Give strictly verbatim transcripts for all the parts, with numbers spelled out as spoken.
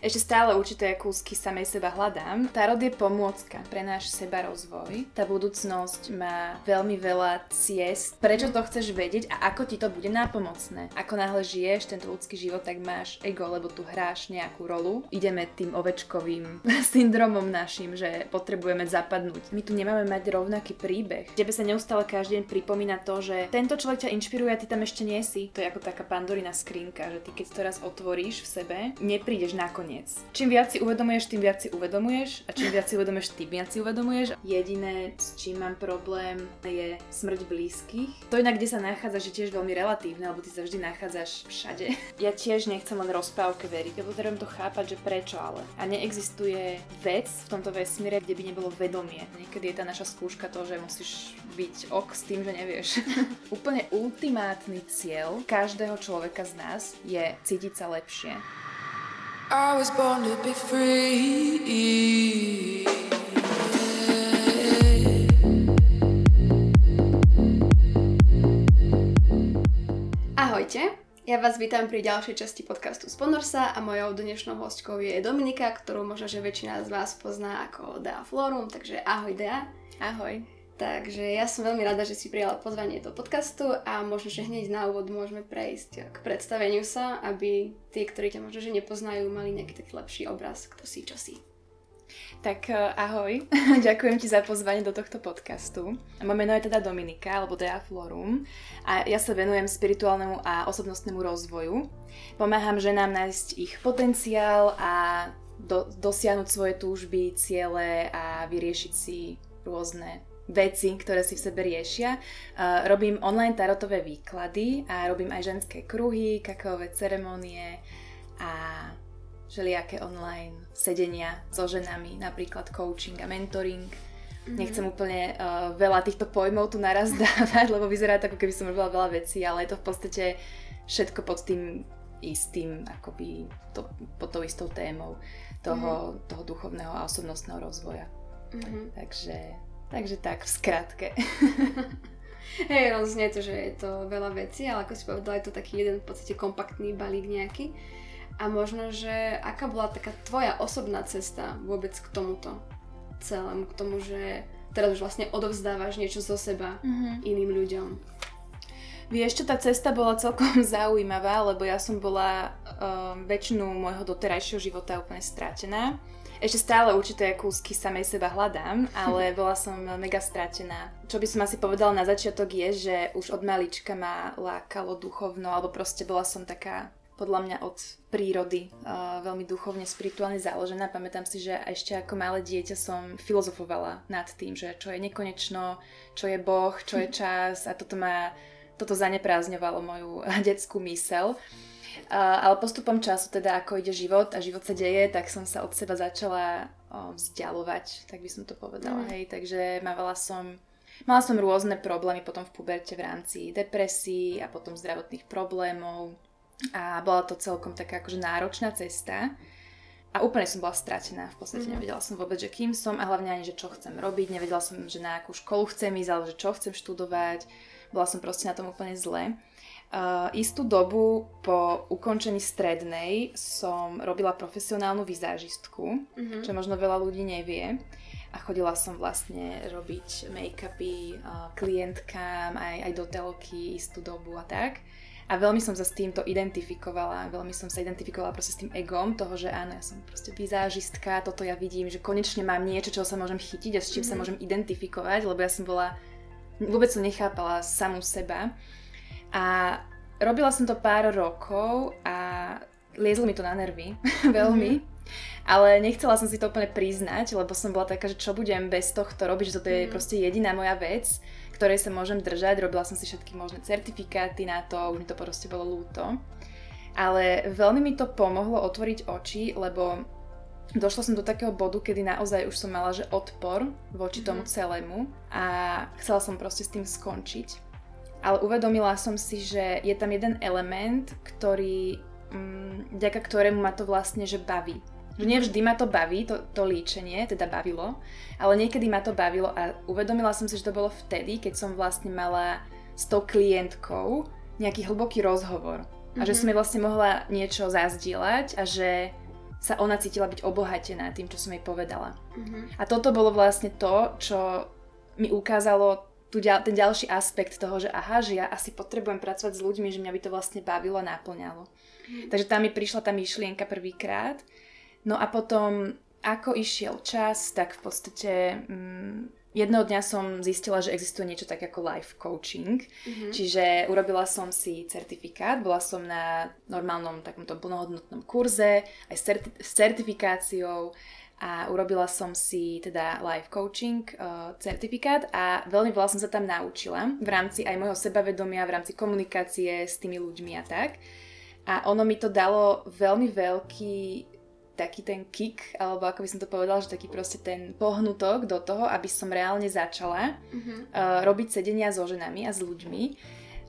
Ešte stále určité kúsky samej seba hľadám. Tarot je pomôcka pre náš sebarozvoj. Tá budúcnosť má veľmi veľa ciest. Prečo to chceš vedieť a ako ti to bude nápomocné? Ako náhle žiješ tento ľudský život, tak máš ego, lebo tu hráš nejakú rolu. Ideme tým ovečkovým syndromom našim, že potrebujeme zapadnúť. My tu nemáme mať rovnaký príbeh. Tebe sa neustále každý deň pripomína to, že tento človek ťa inšpiruje a ty tam ešte nie si. To je ako taká pandorina skrinka, že ty keď to raz otvoríš v sebe, neprídeš na koniec. Čím viac si uvedomuješ, tým viac si uvedomuješ a čím viac si uvedomuješ, tým viac si uvedomuješ. Jediné, s čím mám problém, je smrť blízkych. To inak, kde sa nachádzaš, je tiež veľmi relatívne, lebo ty sa vždy nachádzaš všade. Ja tiež nechcem len rozprávke veriť, ja potrebujem to chápať, že prečo ale. A neexistuje vec v tomto vesmíre, kde by nebolo vedomie. Niekedy je tá naša skúška to, že musíš byť ok s tým, že nevieš. Úplne ultimátny cieľ každého človeka z nás je cítiť sa lepšie. I was born to be free. Ahojte, ja vás vítam pri ďalšej časti podcastu Sponor sa a mojou dnešnou hostkou je Dominika, ktorú možno, že väčšina z vás pozná ako Dea Florum, takže ahoj Dea. Ahoj. Takže ja som veľmi rada, že si prijala pozvanie do podcastu a možno, že hneď na úvod môžeme prejsť k predstaveniu sa, aby tí, ktorí ťa možno, že nepoznajú, mali nejaký taký lepší obraz, kto si, čo si. Tak ahoj, ďakujem ti za pozvanie do tohto podcastu. Moje meno je teda Dominika, alebo Dea Florum a ja sa venujem spirituálnemu a osobnostnému rozvoju. Pomáham ženám nájsť ich potenciál a do, dosiahnuť svoje túžby, ciele a vyriešiť si rôzne veci, ktoré si v sebe riešia. Uh, robím online tarotové výklady a robím aj ženské kruhy, kakaové ceremonie a všelijaké online sedenia so ženami, napríklad coaching a mentoring. Mm-hmm. Nechcem úplne uh, veľa týchto pojmov tu naraz dávať, lebo vyzerá to, ako keby som robila veľa vecí, ale je to v podstate všetko pod tým istým, akoby to, pod tou istou témou toho, mm-hmm. toho duchovného a osobnostného rozvoja. Mm-hmm. Takže... Takže tak, v skratke. Hej, no znie to, že je to veľa vecí, ale ako si povedala, je to taký jeden v podstate kompaktný balík nejaký. A možno, že aká bola taká tvoja osobná cesta vôbec k tomuto celému, k tomu, že teraz už vlastne odovzdávaš niečo zo seba mm-hmm. iným ľuďom. Vieš čo, tá cesta bola celkom zaujímavá, lebo ja som bola um, väčšinu môjho doterajšieho života úplne stratená. Ešte stále určité kúsky samej seba hľadám, ale bola som mega stratená. Čo by som asi povedala na začiatok je, že už od malička ma lákalo duchovno, alebo proste bola som taká, podľa mňa od prírody, uh, veľmi duchovne, spirituálne založená. Pamätám si, že ešte ako malé dieťa som filozofovala nad tým, že čo je nekonečno, čo je Boh, čo je čas a toto ma, toto zaneprázdňovalo moju detskú myseľ. Uh, ale postupom času, teda ako ide život a život sa deje, tak som sa od seba začala uh, vzdialovať, tak by som to povedala, mm. hej, takže mávala som, mala som rôzne problémy potom v puberte v rámci depresií a potom zdravotných problémov a bola to celkom taká akože náročná cesta a úplne som bola stratená, v podstate mm. nevedela som vôbec, že kým som a hlavne ani, že čo chcem robiť, nevedela som, že na akú školu chcem ísť, alebo že čo chcem študovať, bola som proste na tom úplne zle. Uh, istú dobu po ukončení strednej som robila profesionálnu vizážistku, mm-hmm. čo možno veľa ľudí nevie. A chodila som vlastne robiť make-upy uh, klientkám, aj, aj do telky istú dobu a tak. A veľmi som sa s týmto identifikovala, veľmi som sa identifikovala proste s tým egom toho, že áno, ja som proste vizážistka, toto ja vidím, že konečne mám niečo, čo sa môžem chytiť a s čím mm-hmm. sa môžem identifikovať, lebo ja som bola, vôbec som nechápala samú seba. A robila som to pár rokov a liezlo mi to na nervy veľmi, mm-hmm. ale nechcela som si to úplne priznať, lebo som bola taká, že čo budem bez tohto robiť, že toto je mm-hmm. proste jediná moja vec, ktorej sa môžem držať. Robila som si všetky možné certifikáty na to, už mi to proste bolo ľúto. Ale veľmi mi to pomohlo otvoriť oči, lebo došla som do takého bodu, kedy naozaj už som mala že odpor voči tomu celému a chcela som proste s tým skončiť. Ale uvedomila som si, že je tam jeden element, ktorý, mm, vďaka ktorému ma to vlastne že baví. Nie vždy ma to baví, to, to líčenie, teda bavilo, ale niekedy ma to bavilo a uvedomila som si, že to bolo vtedy, keď som vlastne mala s tou klientkou nejaký hlboký rozhovor. A mm-hmm. že som jej vlastne mohla niečo zazdieľať a že sa ona cítila byť obohatená tým, čo som jej povedala. Mm-hmm. A toto bolo vlastne to, čo mi ukázalo tu, ten ďalší aspekt toho, že aha, že ja asi potrebujem pracovať s ľuďmi, že mňa by to vlastne bavilo a náplňalo. Mm-hmm. Takže tam mi prišla tá myšlienka prvýkrát. No a potom, ako išiel čas, tak v podstate mm, jedného dňa som zistila, že existuje niečo tak ako life coaching. Mm-hmm. Čiže urobila som si certifikát, bola som na normálnom takomto plnohodnotnom kurze, aj s, certi- s certifikáciou. A urobila som si teda life coaching uh, certifikát a veľmi veľa som sa tam naučila v rámci aj môjho sebavedomia, v rámci komunikácie s tými ľuďmi a tak. A ono mi to dalo veľmi veľký taký ten kick, alebo ako by som to povedala, že taký proste ten pohnutok do toho, aby som reálne začala mm-hmm. uh, robiť sedenia so ženami a s ľuďmi.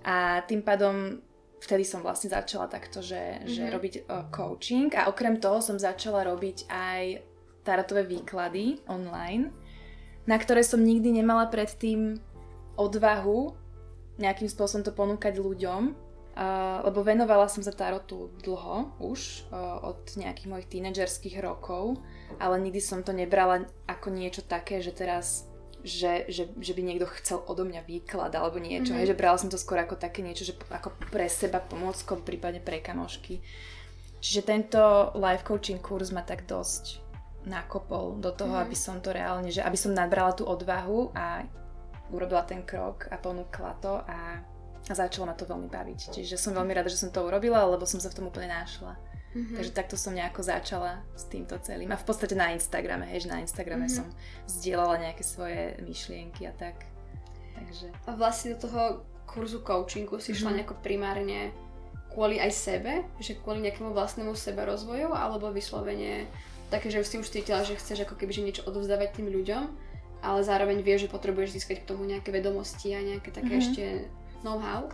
A tým pádom vtedy som vlastne začala takto, že, mm-hmm. že robiť uh, coaching a okrem toho som začala robiť aj tarotové výklady online, na ktoré som nikdy nemala predtým odvahu nejakým spôsobom to ponúkať ľuďom, uh, lebo venovala som sa tarotu dlho už, uh, od nejakých mojich tínedžerských rokov, ale nikdy som to nebrala ako niečo také, že teraz, že, že, že by niekto chcel odo mňa výklad alebo niečo, mm-hmm. hej, že brala som to skôr ako také niečo, že ako pre seba pomôckom, prípadne pre kamošky. Čiže tento life coaching kurz ma tak dosť nakopol do toho, mm. aby som to reálne, že aby som nabrala tú odvahu a urobila ten krok a ponúkla to a, a začalo ma to veľmi baviť. Čiže som veľmi rada, že som to urobila, lebo som sa v tom úplne našla. Mm-hmm. Takže takto som nejako začala s týmto celým. A v podstate na Instagrame, hej, že na Instagrame mm-hmm. som zdieľala nejaké svoje myšlienky a tak. Takže. A vlastne do toho kurzu coachingu si mm-hmm. šla nejako primárne kvôli aj sebe? Že kvôli nejakému vlastnému sebarozvoju alebo vyslovene také, že si už cítila, že chceš ako keby že niečo odovzdávať tým ľuďom, ale zároveň vieš, že potrebuješ získať k tomu nejaké vedomosti a nejaké také mm-hmm. ešte know-how?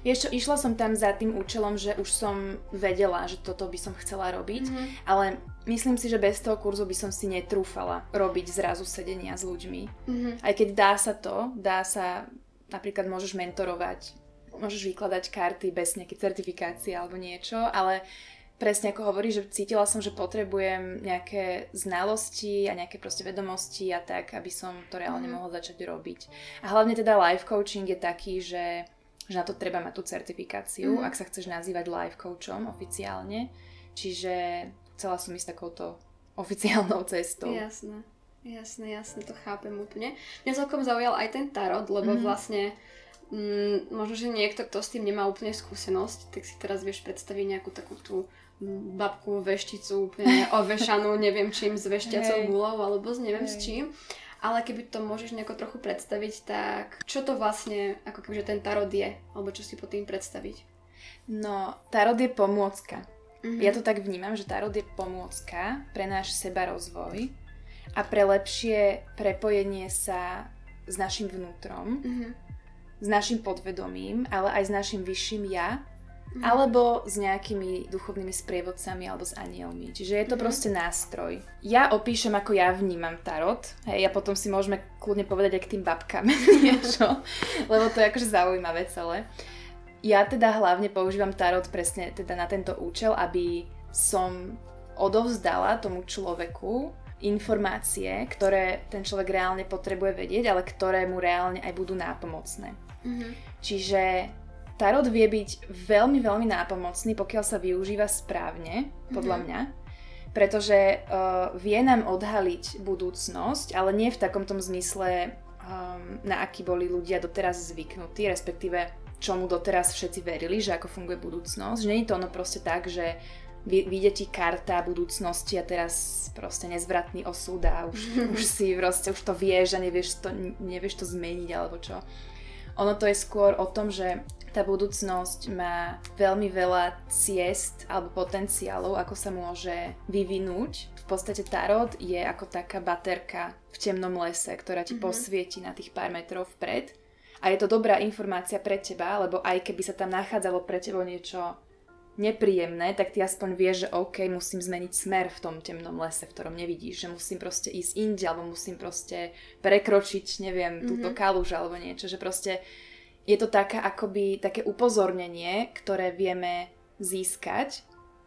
Vieš čo, išla som tam za tým účelom, že už som vedela, že toto by som chcela robiť, mm-hmm. ale myslím si, že bez toho kurzu by som si netrúfala robiť zrazu sedenia s ľuďmi. Mm-hmm. Aj keď dá sa to, dá sa, napríklad môžeš mentorovať, môžeš vykladať karty bez nejaké certifikácie alebo niečo, ale presne ako hovoríš, že cítila som, že potrebujem nejaké znalosti a nejaké proste vedomosti a tak, aby som to reálne mm. mohla začať robiť. A hlavne teda life coaching je taký, že, že na to treba mať tú certifikáciu, mm. ak sa chceš nazývať life coachom oficiálne. Čiže chcela som ísť takouto oficiálnou cestou. Jasné, jasné, jasné, to chápem úplne. Mňa celkom zaujal aj ten tarot, lebo mm. vlastne mm, možno, že niekto, kto s tým nemá úplne skúsenosť, tak si teraz vieš predstaviť nejakú takú tú babku, vešticu, úplne ovešanú, neviem čím, s vešťacou gulou alebo z neviem Hej. s čím. Ale keby to môžeš nejako trochu predstaviť, tak čo to vlastne, ako kebyže ten tarot je? Alebo čo si po tým predstaviť? No, tarot je pomôcka. Mm-hmm. Ja to tak vnímam, že tarot je pomôcka pre náš sebarozvoj a pre lepšie prepojenie sa s našim vnútrom, mm-hmm. s našim podvedomím, ale aj s našim vyšším ja, Mm. alebo s nejakými duchovnými sprievodcami alebo s anielmi. Čiže je to mm. proste nástroj. Ja opíšem, ako ja vnímam tarot. Hej, a potom si môžeme kľudne povedať aj k tým babkám niečo, lebo to je akože zaujímavé celé. Ja teda hlavne používam tarot presne teda na tento účel, aby som odovzdala tomu človeku informácie, ktoré ten človek reálne potrebuje vedieť, ale ktoré mu reálne aj budú nápomocné. Mm. Čiže tarot vie byť veľmi, veľmi nápomocný, pokiaľ sa využíva správne, podľa mm-hmm. mňa, pretože uh, vie nám odhaliť budúcnosť, ale nie v takomto zmysle, um, na aký boli ľudia doteraz zvyknutí, respektíve čomu doteraz všetci verili, že ako funguje budúcnosť. Že nie je to ono proste tak, že vyjde ti karta budúcnosti a teraz proste nezvratný osud a už, mm-hmm. už si proste, už to vieš a nevieš to, nevieš to zmeniť alebo čo. Ono to je skôr o tom, že tá budúcnosť má veľmi veľa ciest alebo potenciálov, ako sa môže vyvinúť. V podstate tarot je ako taká baterka v temnom lese, ktorá ti mm-hmm. posvieti na tých pár metrov vpred. A je to dobrá informácia pre teba, lebo aj keby sa tam nachádzalo pre teba niečo nepríjemné, tak ty aspoň vieš, že OK, musím zmeniť smer v tom temnom lese, v ktorom nevidíš, že musím proste ísť inde, alebo musím proste prekročiť, neviem, mm-hmm. túto kaluž alebo niečo, že proste je to taká, akoby také upozornenie, ktoré vieme získať,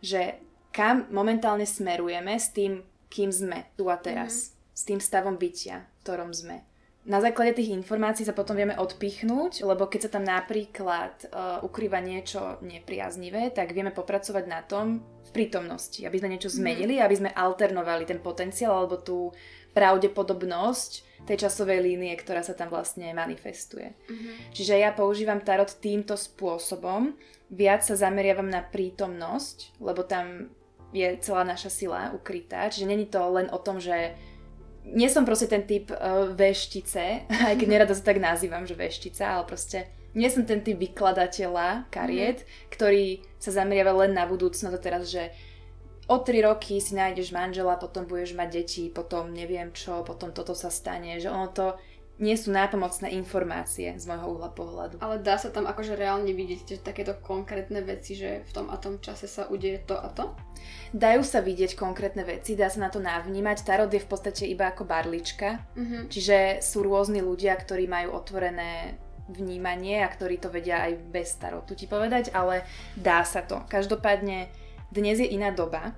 že kam momentálne smerujeme s tým, kým sme tu a teraz. Mm-hmm. S tým stavom bytia, v ktorom sme. Na základe tých informácií sa potom vieme odpichnúť, lebo keď sa tam napríklad uh, ukrýva niečo nepriaznivé, tak vieme popracovať na tom v prítomnosti, aby sme niečo zmenili, mm-hmm. aby sme alternovali ten potenciál alebo tú pravdepodobnosť tej časovej línie, ktorá sa tam vlastne manifestuje. Mm-hmm. Čiže ja používam tarot týmto spôsobom, viac sa zameriavam na prítomnosť, lebo tam je celá naša sila ukrytá, čiže není to len o tom, že nie som proste ten typ uh, veštice, aj keď nerada sa tak nazývam, že veštica, ale proste nie som ten typ vykladateľa kariet, mm. ktorý sa zameriava len na budúcnosť a teraz, že o tri roky si nájdeš manžela, potom budeš mať deti, potom neviem čo, potom toto sa stane, že ono to nie sú nápomocné informácie z môjho uhla pohľadu. Ale dá sa tam akože reálne vidieť, že takéto konkrétne veci, že v tom a tom čase sa udeje to a to? Dajú sa vidieť konkrétne veci, dá sa na to navnímať. Tarot je v podstate iba ako barlička, uh-huh. čiže sú rôzni ľudia, ktorí majú otvorené vnímanie a ktorí to vedia aj bez tarotu ti povedať, ale dá sa to. Každopádne dnes je iná doba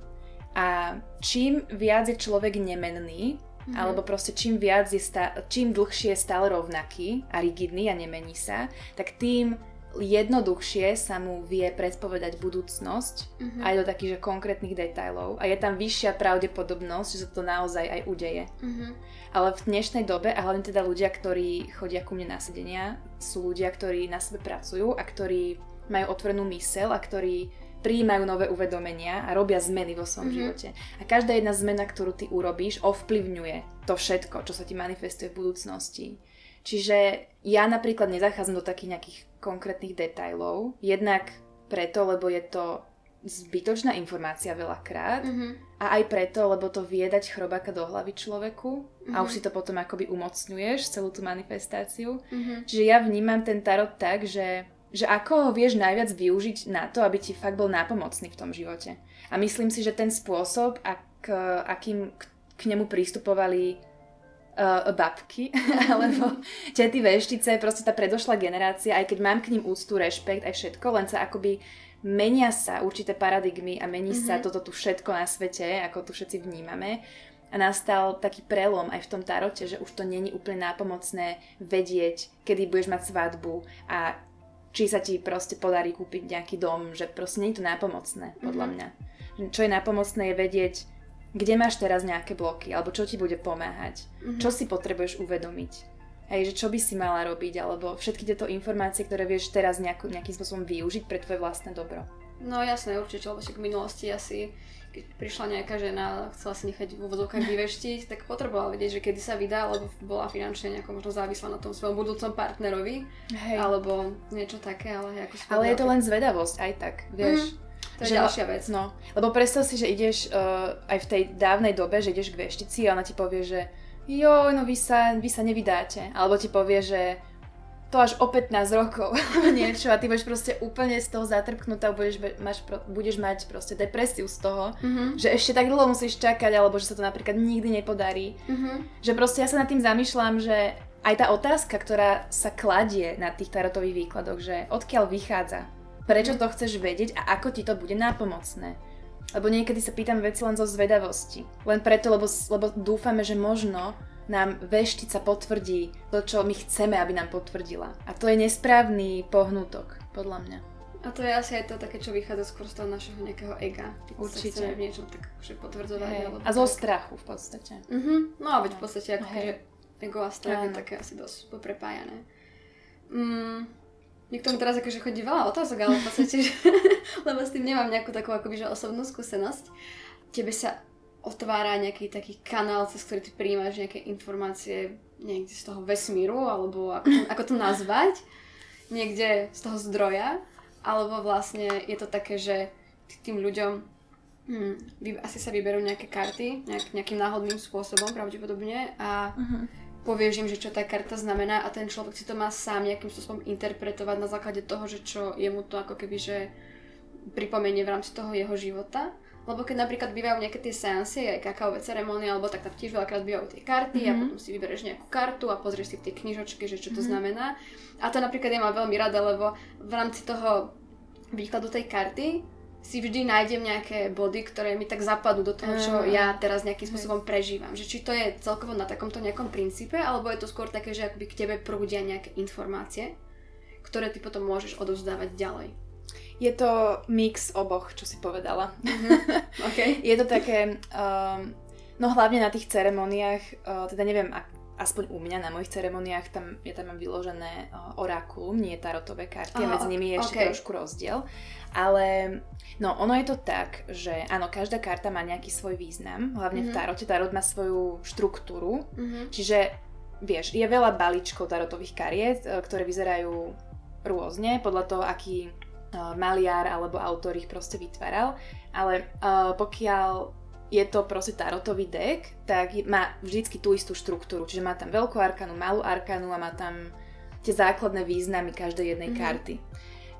a čím viac je človek nemenný, Mm-hmm. alebo proste čím viac je stá- čím dlhšie je stále rovnaký a rigidný a nemení sa, tak tým jednoduchšie sa mu vie predpovedať budúcnosť mm-hmm. aj do takých konkrétnych detailov a je tam vyššia pravdepodobnosť, že sa to naozaj aj udeje. Mm-hmm. Ale v dnešnej dobe, a hlavne teda ľudia, ktorí chodia ku mne na sedenia, sú ľudia, ktorí na sebe pracujú a ktorí majú otvorenú myseľ a ktorí prijímajú nové uvedomenia a robia zmeny vo svojom mm-hmm. živote. A každá jedna zmena, ktorú ty urobíš, ovplyvňuje to všetko, čo sa ti manifestuje v budúcnosti. Čiže ja napríklad nezachádzam do takých nejakých konkrétnych detailov, jednak preto, lebo je to zbytočná informácia veľakrát mm-hmm. a aj preto, lebo to vie dať chrobáka do hlavy človeku mm-hmm. a už si to potom akoby umocňuješ, celú tú manifestáciu. Mm-hmm. Čiže ja vnímam ten tarot tak, že že ako ho vieš najviac využiť na to, aby ti fakt bol nápomocný v tom živote. A myslím si, že ten spôsob, ak, akým k, k nemu prístupovali uh, babky, alebo tety veštice, proste tá predošlá generácia, aj keď mám k ním úctu, rešpekt, aj všetko, len sa akoby menia sa určité paradigmy a mení mm-hmm. sa toto tu všetko na svete, ako tu všetci vnímame. A nastal taký prelom aj v tom tarote, že už to není úplne nápomocné vedieť, kedy budeš mať svadbu a či sa ti proste podarí kúpiť nejaký dom, že proste nie je to nápomocné, podľa mňa. Čo je nápomocné je vedieť, kde máš teraz nejaké bloky, alebo čo ti bude pomáhať, mm-hmm. čo si potrebuješ uvedomiť. Hej, že čo by si mala robiť, alebo všetky tieto informácie, ktoré vieš teraz nejakú, nejakým spôsobom využiť pre tvoje vlastné dobro. No jasné, určite, lebo však v minulosti asi, keď prišla nejaká žena, chcela si nechať v úvodzovkách vyveštiť, tak potrebovala vedieť, že kedy sa vydá, lebo bola finančne nejako možno závislá na tom svojom budúcom partnerovi, hej. alebo niečo také, ale ako spôsobila. Ale je to len zvedavosť aj tak, vieš. Mm-hmm. To je že ďalšia vec. No, lebo predstav si, že ideš uh, aj v tej dávnej dobe, že ideš k veštici a ona ti povie, že joj, no vy sa, vy sa nevydáte. Alebo ti povie, že to až o pätnásť rokov niečo a ty budeš proste úplne z toho zatrpknutá, budeš, máš, budeš mať proste depresiu z toho, mm-hmm. že ešte tak dlho musíš čakať, alebo že sa to napríklad nikdy nepodarí. Mm-hmm. Že proste ja sa nad tým zamýšľam, že aj tá otázka, ktorá sa kladie na tých tarotových výkladoch, že odkiaľ vychádza, prečo to chceš vedieť a ako ti to bude nápomocné. Lebo niekedy sa pýtam veci len zo zvedavosti. Len preto, lebo, lebo dúfame, že možno nám veštica potvrdí to, čo my chceme, aby nám potvrdila. A to je nesprávny pohnutok, podľa mňa. A to je asi aj to také, čo vychádza skôr z toho našeho nejakého ega. Určite. Sa v niečom tak už potvrdzovať. Hey. Alebo a zo tak... strachu v podstate. Uh-huh. No a veď v podstate ako hey. Ego a strach je také asi dosť poprepájané. Mm, niekto mi teraz akože chodí veľa otázok, ale v podstate, že, lebo s tým nemám nejakú takú akoby, že osobnú skúsenosť. Tebe sa otvára nejaký taký kanál, cez ktorý ty prijímaš nejaké informácie niekde z toho vesmíru, alebo ako to, ako to nazvať, niekde z toho zdroja, alebo vlastne je to také, že tým ľuďom hm, asi sa vyberú nejaké karty, nejak, nejakým náhodným spôsobom pravdepodobne a uh-huh. povieš im, že čo tá karta znamená a ten človek si to má sám nejakým spôsobom interpretovať na základe toho, že čo je mu to ako keby, že pripomenie v rámci toho jeho života. Lebo keď napríklad bývajú nejaké tie seancie, aj kakaové ceremónie, alebo tak tam tiež veľakrát bývajú tie karty mm-hmm. a potom si vybereš nejakú kartu a pozrieš si v tej knižočke, že čo to mm-hmm. znamená. A to napríklad ja mám veľmi rada, lebo v rámci toho výkladu tej karty si vždy nájdem nejaké body, ktoré mi tak zapadnú do toho, čo ja teraz nejakým spôsobom prežívam. Že či to je celkovo na takomto nejakom princípe, alebo je to skôr také, že akoby k tebe prúdia nejaké informácie, ktoré ty potom môžeš odovzdávať ďalej. Je to mix oboch, čo si povedala. Mm-hmm. Okay. Je to také, um, no hlavne na tých ceremoniách, uh, teda neviem, ak, aspoň u mňa na mojich ceremoniách, tam, ja tam mám vyložené uh, orákulum, nie tarotové karty, oh, a medzi nimi je ešte okay. trošku rozdiel. Ale no, ono je to tak, že áno, každá karta má nejaký svoj význam, hlavne mm-hmm. v tarote. Tarot má svoju štruktúru, mm-hmm. čiže vieš, je veľa balíčkov tarotových kariet, ktoré vyzerajú rôzne, podľa toho, aký maliar alebo autor ich proste vytváral, ale uh, pokiaľ je to proste tarotový deck, tak je, má vždycky tú istú štruktúru, čiže má tam veľkú arkanu, malú arkanu a má tam tie základné významy každej jednej mm-hmm. karty.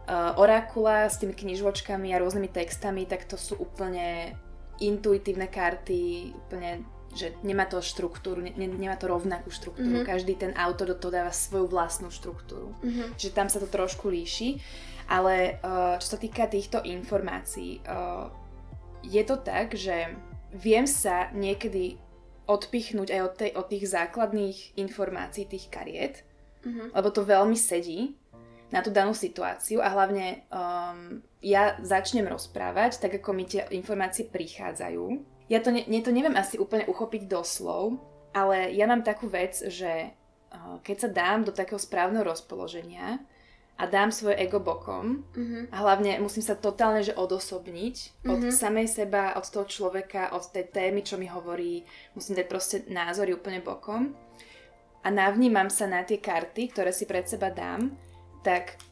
Uh, orákula s tými knižočkami a rôznymi textami, tak to sú úplne intuitívne karty, úplne, že nemá to štruktúru, ne, nemá to rovnakú štruktúru, mm-hmm. každý ten autor do toho dáva svoju vlastnú štruktúru, mm-hmm. čiže tam sa to trošku líši. Ale čo sa týka týchto informácií, je to tak, že viem sa niekedy odpichnúť aj od, tej, od tých základných informácií, tých kariet, mm-hmm. lebo to veľmi sedí na tú danú situáciu a hlavne um, ja začnem rozprávať, tak ako mi tie informácie prichádzajú. Ja to, ne, to neviem asi úplne uchopiť doslov, ale ja mám takú vec, že uh, keď sa dám do takého správneho rozpoloženia a dám svoje ego bokom uh-huh. a hlavne musím sa totálne že odosobniť od uh-huh. samej seba, od toho človeka, od tej témy, čo mi hovorí, musím dať proste názory úplne bokom a navnímam sa na tie karty, ktoré si pred seba dám, tak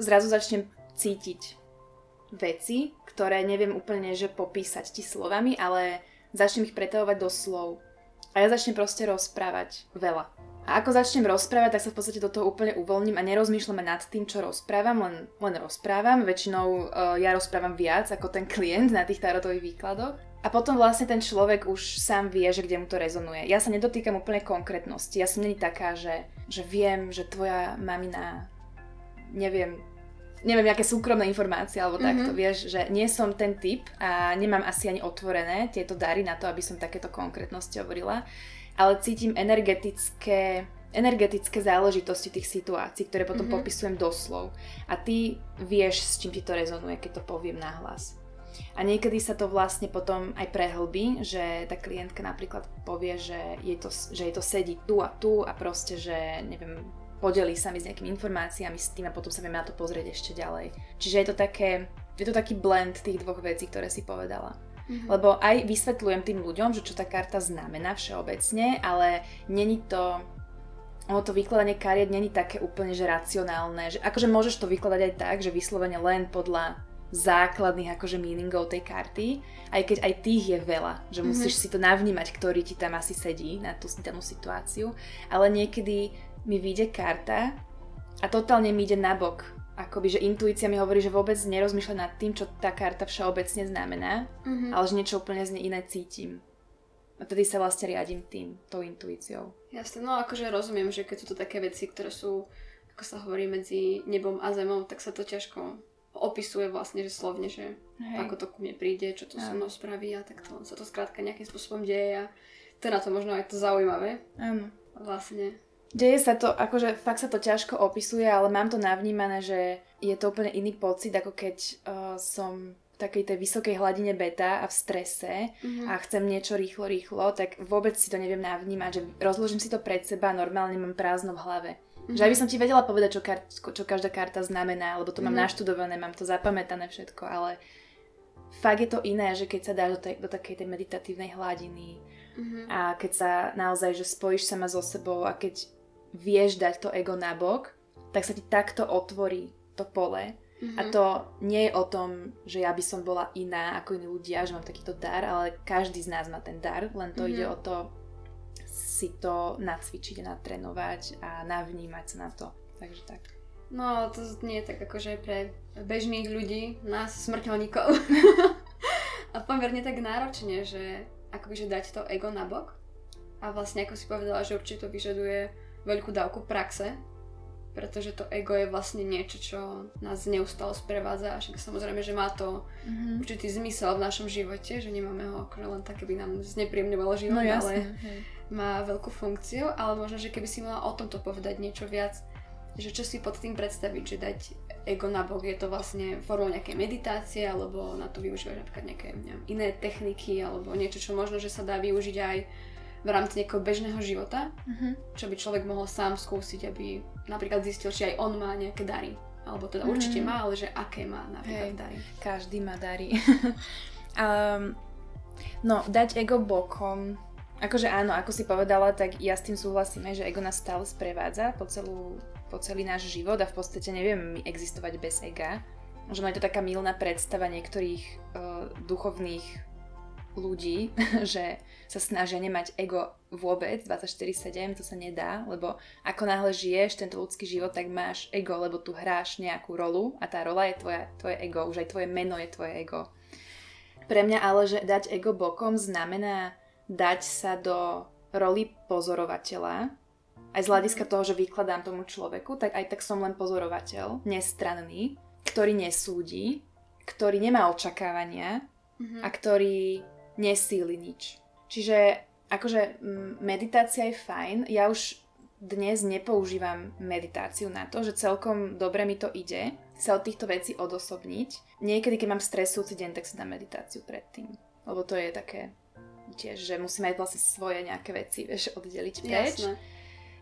zrazu začnem cítiť veci, ktoré neviem úplne že popísať ti slovami, ale začnem ich pretavovať do slov a ja začnem proste rozprávať veľa. A ako začnem rozprávať, tak sa v podstate do toho úplne uvoľním a nerozmýšľam nad tým, čo rozprávam, len, len rozprávam. Väčšinou uh, ja rozprávam viac ako ten klient na tých tarotových výkladoch. A potom vlastne ten človek už sám vie, že kde mu to rezonuje. Ja sa nedotýkam úplne konkrétnosti. Ja som není taká, že, že viem, že tvoja mamina, neviem, neviem, aké súkromné informácie, alebo mm-hmm. takto, vieš, že nie som ten typ a nemám asi ani otvorené tieto dary na to, aby som takéto konkrétnosti hovorila, ale cítim energetické, energetické záležitosti tých situácií, ktoré potom mm-hmm. popisujem doslov. A ty vieš, s čím ti to rezonuje, keď to poviem nahlas. A niekedy sa to vlastne potom aj prehlbí, že tá klientka napríklad povie, že jej to, že jej to sedí tu a tu a proste, že neviem, podelí sa mi s nejakými informáciami s tým a potom sa vieme na to pozrieť ešte ďalej. Čiže je to také, je to taký blend tých dvoch vecí, ktoré si povedala. Mm-hmm. Lebo aj vysvetľujem tým ľuďom, že čo tá karta znamená všeobecne, ale neni to, ono to vykladanie kariet neni také úplne že racionálne. Že, akože môžeš to vykladať aj tak, že vyslovene len podľa základných akože meaningov tej karty, aj keď aj tých je veľa, že mm-hmm. musíš si to navnímať, ktorý ti tam asi sedí na tú danú situáciu, ale niekedy mi vyjde karta a totálne mi ide nabok. Akoby, že intuícia mi hovorí, že vôbec nerozmýšľa nad tým, čo tá karta všeobecne znamená, mm-hmm. ale že niečo úplne z nej iné cítim. A tedy sa vlastne riadím tým, tou intuíciou. Jasne, no akože rozumiem, že keď sú to také veci, ktoré sú, ako sa hovorí, medzi nebom a zemou, tak sa to ťažko opisuje vlastne, že slovne, že hej. ako to ku mne príde, čo to so mnou spraví a tak to, sa to skrátka nejakým spôsobom deje a to na to možno aj to zaujímavé. Áno. Vlastne. Deje sa to, akože fakt sa to ťažko opisuje, ale mám to navnímané, že je to úplne iný pocit, ako keď uh, som v takej tej vysokej hladine beta a v strese mm-hmm. a chcem niečo rýchlo, rýchlo, tak vôbec si to neviem navnímať, že rozložím si to pred seba a normálne mám prázdno v hlave. Mm-hmm. Že aj by som ti vedela povedať, čo, kar- čo každá karta znamená, lebo to mám mm-hmm. naštudované, mám to zapamätané všetko, ale fakt je to iné, že keď sa dáš do, tej, do takej tej meditatívnej hladiny mm-hmm. a keď sa naozaj, že spojíš sama so sebou a keď vieš dať to ego nabok, tak sa ti takto otvorí to pole. Mm-hmm. A to nie je o tom, že ja by som bola iná ako iní ľudia, že mám takýto dar, ale každý z nás má ten dar, len to mm-hmm. ide o to si to nacvičiť, natrénovať a navnímať sa na to. Takže tak. No, to nie je tak akože pre bežných ľudí, nás smrteľníkov. A pomerne tak náročne, že akoby, že dať to ego nabok. A vlastne, ako si povedala, že určite to vyžaduje veľkú dávku praxe Pretože to ego je vlastne niečo, čo nás neustále sprevádza. A však samozrejme, že má to mm-hmm. určitý zmysel v našom živote, že nemáme ho akorát len tak, keby nám znepríjemňovalo život, no, ale hej. má veľkú funkciu. Ale možno, že keby si mala o tomto povedať niečo viac, že čo si pod tým predstaviť, že dať ego na bok, je to vlastne formou nejakej meditácie, alebo na to využívať napríklad nejaké neviem, iné techniky, alebo niečo, čo možno, že sa dá využiť aj v rámci nejakého bežného života, uh-huh. čo by človek mohol sám skúsiť, aby napríklad zistil, či aj on má nejaké dary. Alebo teda uh-huh. určite má, ale že aké má napríklad hey, dary. Každý má dary. um, no, dať ego bokom. Akože áno, ako si povedala, tak ja s tým súhlasím, že ego nás stále sprevádza po, celú, po celý náš život a v podstate nevieme my existovať bez ega. Možno je to taká mylná predstava niektorých uh, duchovných ľudí, že sa snažia nemať ego vôbec dvadsaťštyri sedem, to sa nedá, lebo ako náhle žiješ tento ľudský život, tak máš ego, lebo tu hráš nejakú rolu a tá rola je tvoja, tvoje ego, už aj tvoje meno je tvoje ego. Pre mňa ale, že dať ego bokom znamená dať sa do roli pozorovateľa. Aj z hľadiska toho, že vykladám tomu človeku, tak aj tak som len pozorovateľ, nestranný, ktorý nesúdi, ktorý nemá očakávania mhm. a ktorý nesíli nič. Čiže akože meditácia je fajn. Ja už dnes nepoužívam meditáciu na to, že celkom dobre mi to ide sa od týchto vecí odosobniť. Niekedy, keď mám stresujúci deň, tak si dám meditáciu predtým. Lebo to je také tiež, že musím aj vlastne svoje nejaké veci vieš, oddeliť preč. Jasne.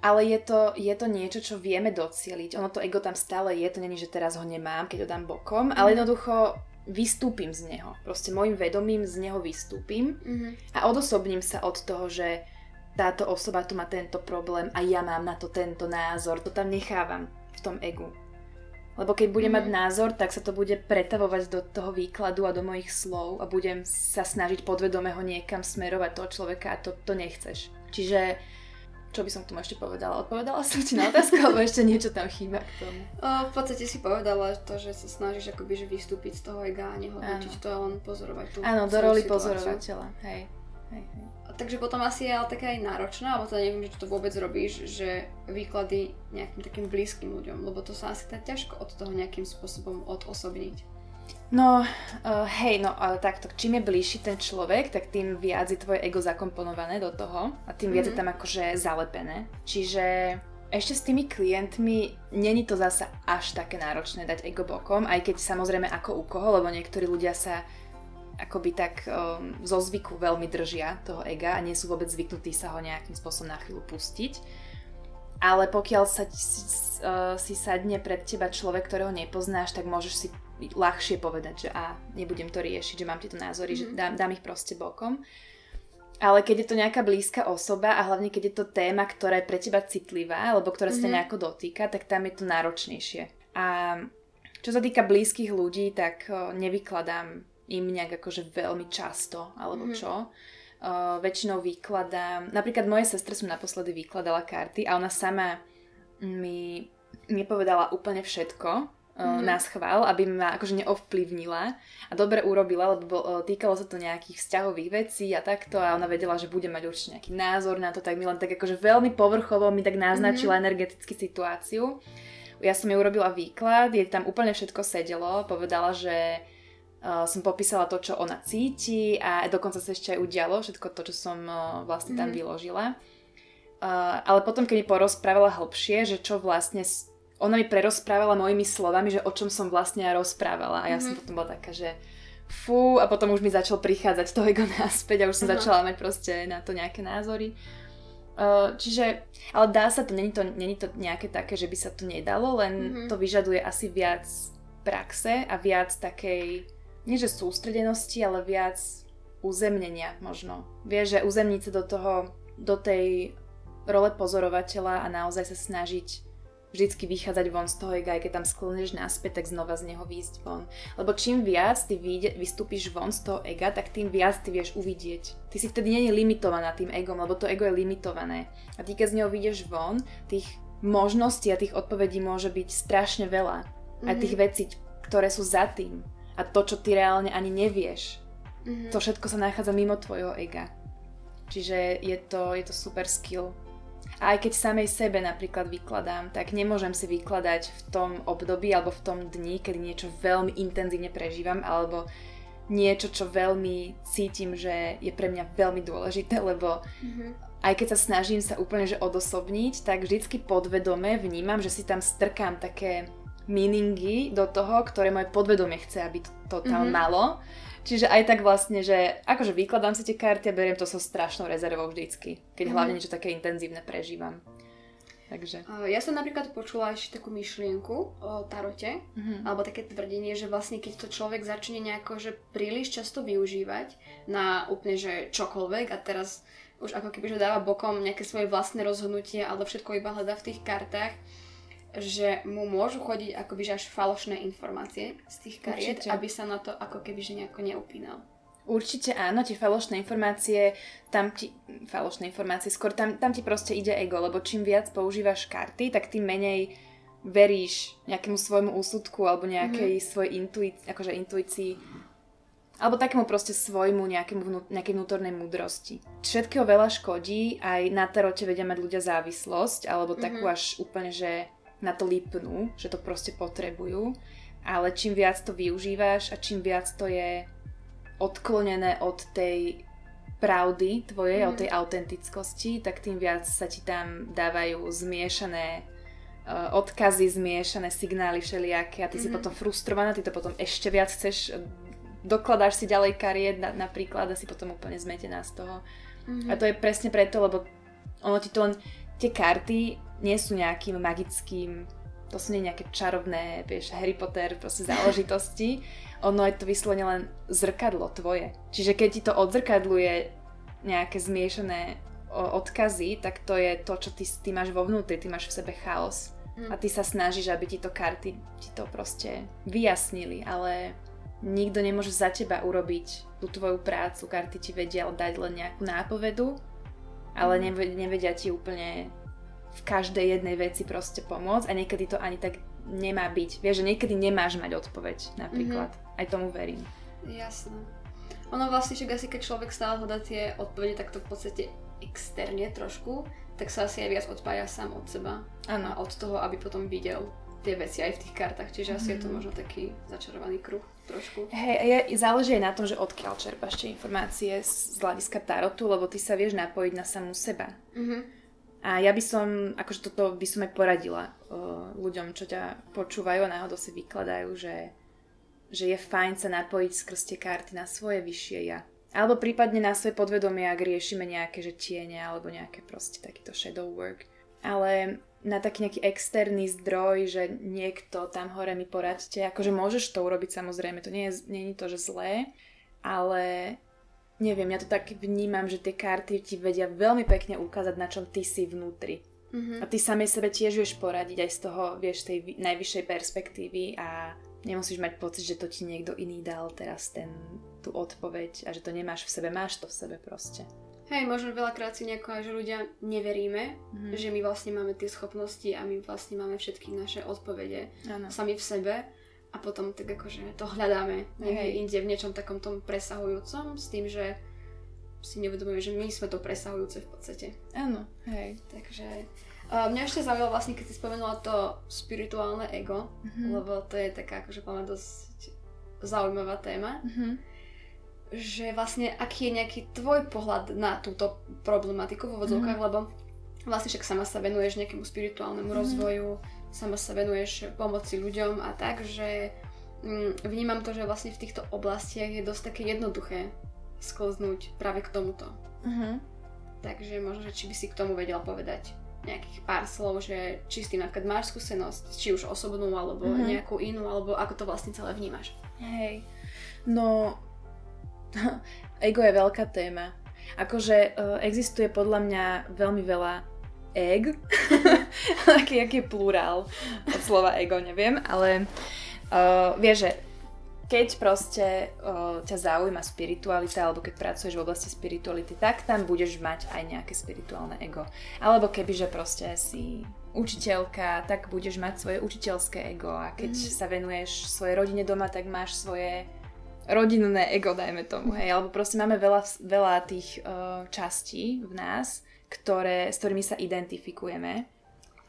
Ale je to, je to niečo, čo vieme docieliť. Ono to ego tam stále je, to není, že teraz ho nemám, keď ho dám bokom, ale jednoducho vystúpim z neho. Proste môjim vedomím z neho vystúpim mm-hmm. a odosobním sa od toho, že táto osoba tu má tento problém a ja mám na to tento názor. To tam nechávam v tom egu. Lebo keď budem mm-hmm. mať názor, tak sa to bude pretavovať do toho výkladu a do mojich slov a budem sa snažiť podvedome ho niekam smerovať toho človeka a to, to nechceš. Čiže čo by som k tomu ešte povedala? Odpovedala som ti na otázku, alebo ešte niečo tam chýba k tomu? O, v podstate si povedala to, že sa snažíš akoby, že vystúpiť z toho ega a nehodnotiť to a len pozorovať tú Áno, do roli pozorovateľa. Hej. Hej, hej. Takže potom asi je ale taká aj náročná, alebo teda neviem, že to vôbec robíš, že výklady nejakým takým blízkym ľuďom, lebo to sa asi tak ťažko od toho nejakým spôsobom odosobniť. No, uh, hej, no ale takto, čím je bližší ten človek, tak tým viac je tvoje ego zakomponované do toho a tým viac mm-hmm. je tam akože zalepené. Čiže ešte s tými klientmi není to zasa až také náročné dať ego bokom, aj keď samozrejme ako u koho, lebo niektorí ľudia sa akoby tak um, zo zvyku veľmi držia toho ega a nie sú vôbec zvyknutí sa ho nejakým spôsobom na chvíľu pustiť. Ale pokiaľ sa si, si sadne pred teba človek, ktorého nepoznáš, tak môžeš si ľahšie povedať, že a nebudem to riešiť, že mám tieto názory, mm-hmm. že dám, dám ich proste bokom. Ale keď je to nejaká blízka osoba a hlavne keď je to téma, ktorá je pre teba citlivá alebo ktorá mm-hmm. sa nejako dotýka, tak tam je to náročnejšie. A čo sa týka blízkych ľudí, tak nevykladám im nejak akože veľmi často alebo mm-hmm. čo. Uh, väčšinou vykladám, napríklad mojej sestre som naposledy vykladala karty a ona sama mi nepovedala úplne všetko, Mm-hmm. na schvál, aby ma akože neovplyvnila a dobre urobila, lebo týkalo sa to nejakých vzťahových vecí a takto a ona vedela, že bude mať určite nejaký názor na to, tak mi len tak akože veľmi povrchovo mi tak naznačila mm-hmm. energeticky situáciu. Ja som jej urobila výklad, jej tam úplne všetko sedelo, povedala, že uh, som popísala to, čo ona cíti a dokonca sa ešte aj udialo všetko to, čo som uh, vlastne tam mm-hmm. vyložila. Uh, ale potom, keď mi porozprávala hlbšie, že čo vlastne ona mi prerozprávala mojimi slovami, že o čom som vlastne rozprávala. A ja mm-hmm. som potom bola taká, že fú, a potom už mi začal prichádzať to ego naspäť a už som uh-huh. začala mať proste na to nejaké názory. Uh, čiže, ale dá sa to, není to, není to nejaké také, že by sa to nedalo, len mm-hmm. to vyžaduje asi viac praxe a viac takej, nie že sústredenosti, ale viac uzemnenia možno. Vieš, že uzemniť sa do toho, do tej role pozorovateľa a naozaj sa snažiť vždycky vychádzať von z toho ega, aj keď tam skloneš naspäť, tak znova z neho výjsť von. Lebo čím viac ty vystúpiš von z toho ega, tak tým viac ty vieš uvidieť. Ty si vtedy nie je limitovaná tým egom, lebo to ego je limitované. A ty, keď z neho vyjdeš von, tých možností a tých odpovedí môže byť strašne veľa. Mm-hmm. A tých vecí, ktoré sú za tým. A to, čo ty reálne ani nevieš. Mm-hmm. To všetko sa nachádza mimo tvojho ega. Čiže je to, je to super skill. A A aj keď samej sebe napríklad vykladám, tak nemôžem si vykladať v tom období alebo v tom dni, keď niečo veľmi intenzívne prežívam alebo niečo, čo veľmi cítim, že je pre mňa veľmi dôležité, lebo mm-hmm. aj keď sa snažím sa úplne že odosobniť, tak vždycky podvedome vnímam, že si tam strkám také meaningy do toho, ktoré moje podvedomie chce, aby to tam mm-hmm. malo. Čiže aj tak vlastne, že akože vykladám si tie karty a beriem to so strašnou rezervou vždycky, keď mm. hlavne niečo také intenzívne prežívam. Takže. Ja som napríklad počula ešte takú myšlienku o tarote, mm. alebo také tvrdenie, že vlastne keď to človek začne nejako že príliš často využívať na úplne že čokoľvek a teraz už ako keby že dáva bokom nejaké svoje vlastné rozhodnutie alebo všetko iba hľadá v tých kartách, že mu môžu chodiť akoby že až falošné informácie z tých kariet, určite. Aby sa na to ako keby že nejako neupínal. Určite áno, tie falošné informácie, tam ti, falošné informácie, skôr tam, tam ti proste ide ego, lebo čím viac používaš karty, tak tým menej veríš nejakému svojmu úsudku alebo nejakej mm-hmm. svojej intuícii, akože intuícii, alebo takému proste svojmu nejakému vnú, nejakej vnútornej múdrosti. Všetkého veľa škodí, aj na tarote vedia mať ľudia závislosť, alebo mm-hmm. takú až úplne, že na to lípnú, že to proste potrebujú, ale čím viac to využívaš a čím viac to je odklonené od tej pravdy tvojej, mm. od tej autentickosti, tak tým viac sa ti tam dávajú zmiešané uh, odkazy, zmiešané signály všelijaké a ty mm-hmm. si potom frustrovaná, ty to potom ešte viac chceš, dokladáš si ďalej kariet na, napríklad a si potom úplne zmetená z toho. Mm-hmm. A to je presne preto, lebo ono ti to len, tie karty nie sú nejakým magickým, to sú nie nejaké čarovné, vieš, Harry Potter, proste záležitosti. Ono je to vyslovene len zrkadlo tvoje. Čiže keď ti to odzrkadluje nejaké zmiešané odkazy, tak to je to, čo ty, ty máš vo vnútri, ty máš v sebe chaos. Mm. A ty sa snažíš, aby ti to karty ti to proste vyjasnili, ale nikto nemôže za teba urobiť tú tvoju prácu. Karty ti vedia dať len nejakú nápovedu, ale nevedia ti úplne v každej jednej veci proste pomôcť a niekedy to ani tak nemá byť. Vieš, že niekedy nemáš mať odpoveď napríklad. Mm-hmm. Aj tomu verím. Jasné. Ono vlastne, že asi keď človek stále hľadá tie odpovede, tak to v podstate externe trošku, tak sa asi aj viac odpája sám od seba. Áno. Od toho, aby potom videl tie veci aj v tých kartách. Čiže mm-hmm. asi je to možno taký začarovaný kruh trošku. Hej, záleží aj na tom, že odkiaľ čerpáš tie informácie z hľadiska tarotu, lebo ty sa vieš napojiť na samú seba. Mhm. A ja by som, akože toto by som aj poradila uh, ľuďom, čo ťa počúvajú a náhodou si vykladajú, že, že je fajn sa napojiť skrz tie karty na svoje vyššie ja. Alebo prípadne na svoje podvedomie, ak riešime nejaké že tiene alebo nejaké proste takýto shadow work. Ale na taký nejaký externý zdroj, že niekto tam hore mi poradte, akože môžeš to urobiť samozrejme, to nie je, nie je to, že zlé, ale... Neviem, ja to tak vnímam, že tie karty ti vedia veľmi pekne ukázať, na čom ty si vnútri. Mm-hmm. A ty samej sebe tiež vieš poradiť aj z toho, vieš, tej najvyššej perspektívy a nemusíš mať pocit, že to ti niekto iný dal teraz ten, tú odpoveď a že to nemáš v sebe, máš to v sebe proste. Hej, možno veľakrát si nejako, že ľudia neveríme, mm-hmm. že my vlastne máme tie schopnosti a my vlastne máme všetky naše odpovede ano. Sami v sebe. A potom tak akože to hľadáme niekde inde v niečom takom tom presahujúcom s tým, že si nevedomujeme, že my sme to presahujúce v podstate. Áno, hej. Takže uh, mňa ešte zaujalo vlastne, keď si spomenula to spirituálne ego, mm-hmm. lebo to je taká akože poľa dosť zaujímavá téma, mm-hmm. že vlastne aký je nejaký tvoj pohľad na túto problematiku vo vodzovkách, mm-hmm. lebo vlastne však sama sa venuješ nejakému spirituálnemu mm-hmm. rozvoju, sama sa venuješ pomoci ľuďom a tak, že vnímam to, že vlastne v týchto oblastiach je dosť také jednoduché sklznúť práve k tomuto. Uh-huh. Takže možno, že či by si k tomu vedel povedať nejakých pár slov, že či s tým napríklad máš skúsenosť, či už osobnú, alebo uh-huh. nejakú inú, alebo ako to vlastne celé vnímaš. Hej, no ego je veľká téma. Akože existuje podľa mňa veľmi veľa egg, aký, aký je plurál od slova ego, neviem, ale uh, vieš, že keď proste uh, ťa zaujíma spiritualita alebo keď pracuješ v oblasti spirituality, tak tam budeš mať aj nejaké spirituálne ego. Alebo kebyže proste si učiteľka, tak budeš mať svoje učiteľské ego a keď mm. sa venuješ svojej rodine doma, tak máš svoje rodinné ego, dajme tomu, hej, alebo proste máme veľa, veľa tých uh, častí v nás, ktoré, s ktorými sa identifikujeme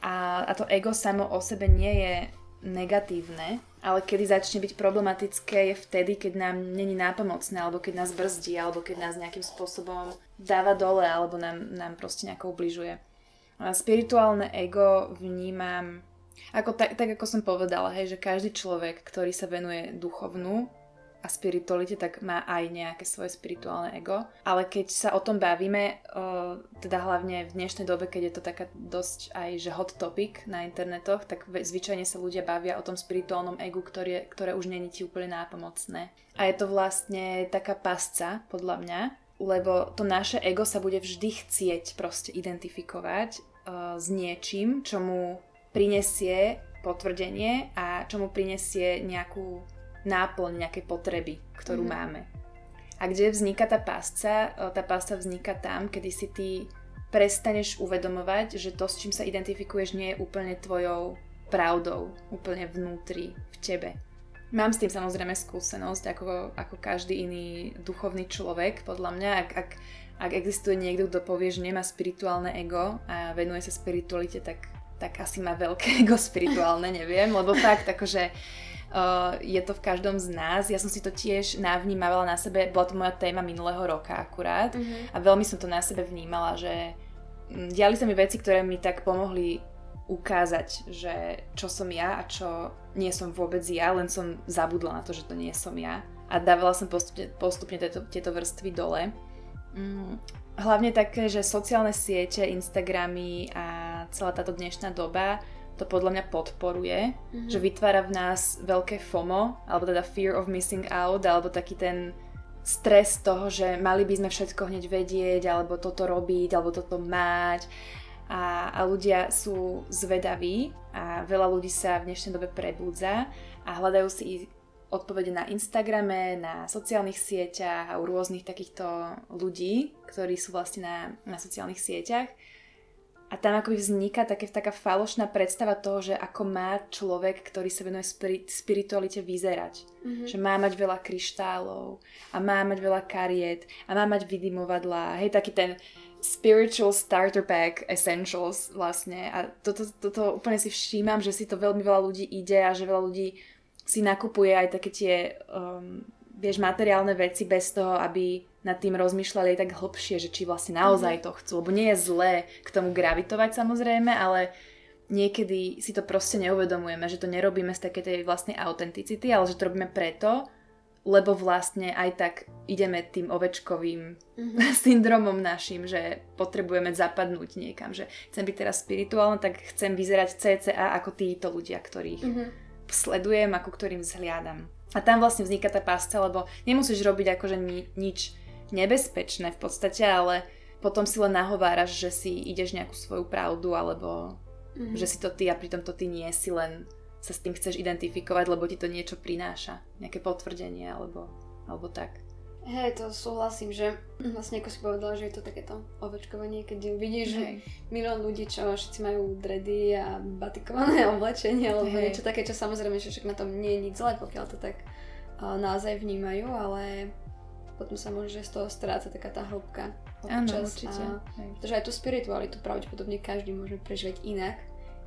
a, a to ego samo o sebe nie je negatívne, ale kedy začne byť problematické je vtedy, keď nám není nápomocné, alebo keď nás brzdí, alebo keď nás nejakým spôsobom dáva dole, alebo nám, nám proste nejako ubližuje. Spirituálne ego vnímam ako, tak, tak ako som povedala, hej, že každý človek, ktorý sa venuje duchovnú a spiritualite, tak má aj nejaké svoje spirituálne ego. Ale keď sa o tom bavíme, teda hlavne v dnešnej dobe, keď je to taká dosť aj že hot topic na internetoch, tak zvyčajne sa ľudia bavia o tom spirituálnom egu, ktoré, ktoré už není ti úplne nápomocné. A je to vlastne taká pasca, podľa mňa, lebo to naše ego sa bude vždy chcieť proste identifikovať s niečím, čo mu prinesie potvrdenie a čo mu prinesie nejakú náplň nejakej potreby, ktorú mm-hmm. máme. A kde vzniká tá pásca? Tá pásca vzniká tam, kedy si ty prestaneš uvedomovať, že to, s čím sa identifikuješ, nie je úplne tvojou pravdou, úplne vnútri, v tebe. Mám s tým samozrejme skúsenosť, ako, ako každý iný duchovný človek, podľa mňa. Ak, ak, ak existuje niekto, kto povie, že nemá spirituálne ego a venuje sa spiritualite, tak, tak asi má veľké ego spirituálne, neviem, lebo fakt, akože Uh, je to v každom z nás. Ja som si to tiež navnímavala na sebe, bola to moja téma minulého roka akurát uh-huh. a veľmi som to na sebe vnímala, že diali sa mi veci, ktoré mi tak pomohli ukázať, že čo som ja a čo nie som vôbec ja, len som zabudla na to, že to nie som ja a dávala som postupne, postupne tieto, tieto vrstvy dole. Mm. Hlavne také, že sociálne siete, Instagramy a celá táto dnešná doba to podľa mňa podporuje, mm-hmm. že vytvára v nás veľké FOMO, alebo teda fear of missing out, alebo taký ten stres toho, že mali by sme všetko hneď vedieť, alebo toto robiť, alebo toto mať. A, a ľudia sú zvedaví a veľa ľudí sa v dnešnej dobe prebudza a hľadajú si odpovede na Instagrame, na sociálnych sieťach a u rôznych takýchto ľudí, ktorí sú vlastne na, na sociálnych sieťach. A tam akoby vzniká také, taká falošná predstava toho, že ako má človek, ktorý sa venuje spirit, spiritualite, vyzerať. Mm-hmm. Že má mať veľa kryštálov a má mať veľa kariet a má mať vydymovadlá. Hej, taký ten spiritual starter pack essentials vlastne. A toto, toto úplne si všímam, že si to veľmi veľa ľudí ide a že veľa ľudí si nakupuje aj také tie um, vieš, materiálne veci bez toho, aby nad tým rozmýšľali aj tak hlbšie, že či vlastne naozaj to chcú, lebo nie je zlé k tomu gravitovať samozrejme, ale niekedy si to proste neuvedomujeme, že to nerobíme z takej tej vlastnej autenticity, ale že to robíme preto, lebo vlastne aj tak ideme tým ovečkovým mm-hmm. syndromom našim, že potrebujeme zapadnúť niekam, že chcem byť teraz spirituálna, tak chcem vyzerať cca ako títo ľudia, ktorých mm-hmm. sledujem a ku ktorým zhliadam. A tam vlastne vzniká tá pásca, lebo nemusíš robiť akože ni- nič nebezpečné v podstate, ale potom si len nahováraš, že si ideš nejakú svoju pravdu, alebo mm-hmm. že si to ty a pritom to ty nie si, len sa s tým chceš identifikovať, lebo ti to niečo prináša, nejaké potvrdenie alebo, alebo tak. Hej, to súhlasím, že vlastne ako si povedala, že je to takéto ovečkovanie, keď vidíš, že milión ľudí, čo všetci majú dredy a batikované oblečenie alebo hej. niečo také, čo samozrejme, že však na tom nie je nič zle, pokiaľ to tak uh, naozaj vnímajú, ale potom sa môže z toho stráca taká tá hĺbka. Áno, určite. A, pretože aj tú spiritualitu pravdepodobne každý môže prežívať inak,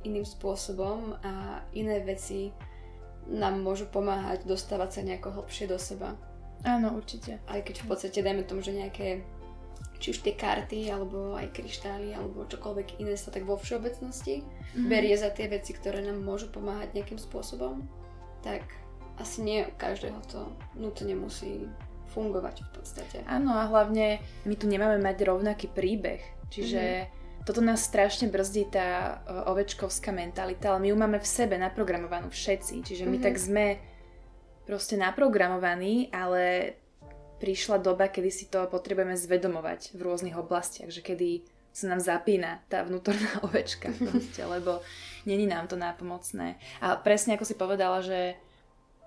iným spôsobom a iné veci nám môžu pomáhať dostávať sa nejako hĺbšie do seba. Áno, určite. Aj keď v podstate dajme tomu, že nejaké či už tie karty, alebo aj kryštály, alebo čokoľvek iné sa tak vo všeobecnosti mm-hmm. berie za tie veci, ktoré nám môžu pomáhať nejakým spôsobom, tak asi nie u každého to nutne musí fungovať v podstate. Áno, a hlavne my tu nemáme mať rovnaký príbeh, čiže mm-hmm. toto nás strašne brzdí tá ovečkovská mentalita, ale my ju máme v sebe naprogramovanú všetci, čiže my mm-hmm. tak sme proste naprogramovaní, ale prišla doba, kedy si to potrebujeme zvedomovať v rôznych oblastiach, že kedy sa nám zapína tá vnútorná ovečka proste, lebo není nám to nápomocné. A presne ako si povedala, že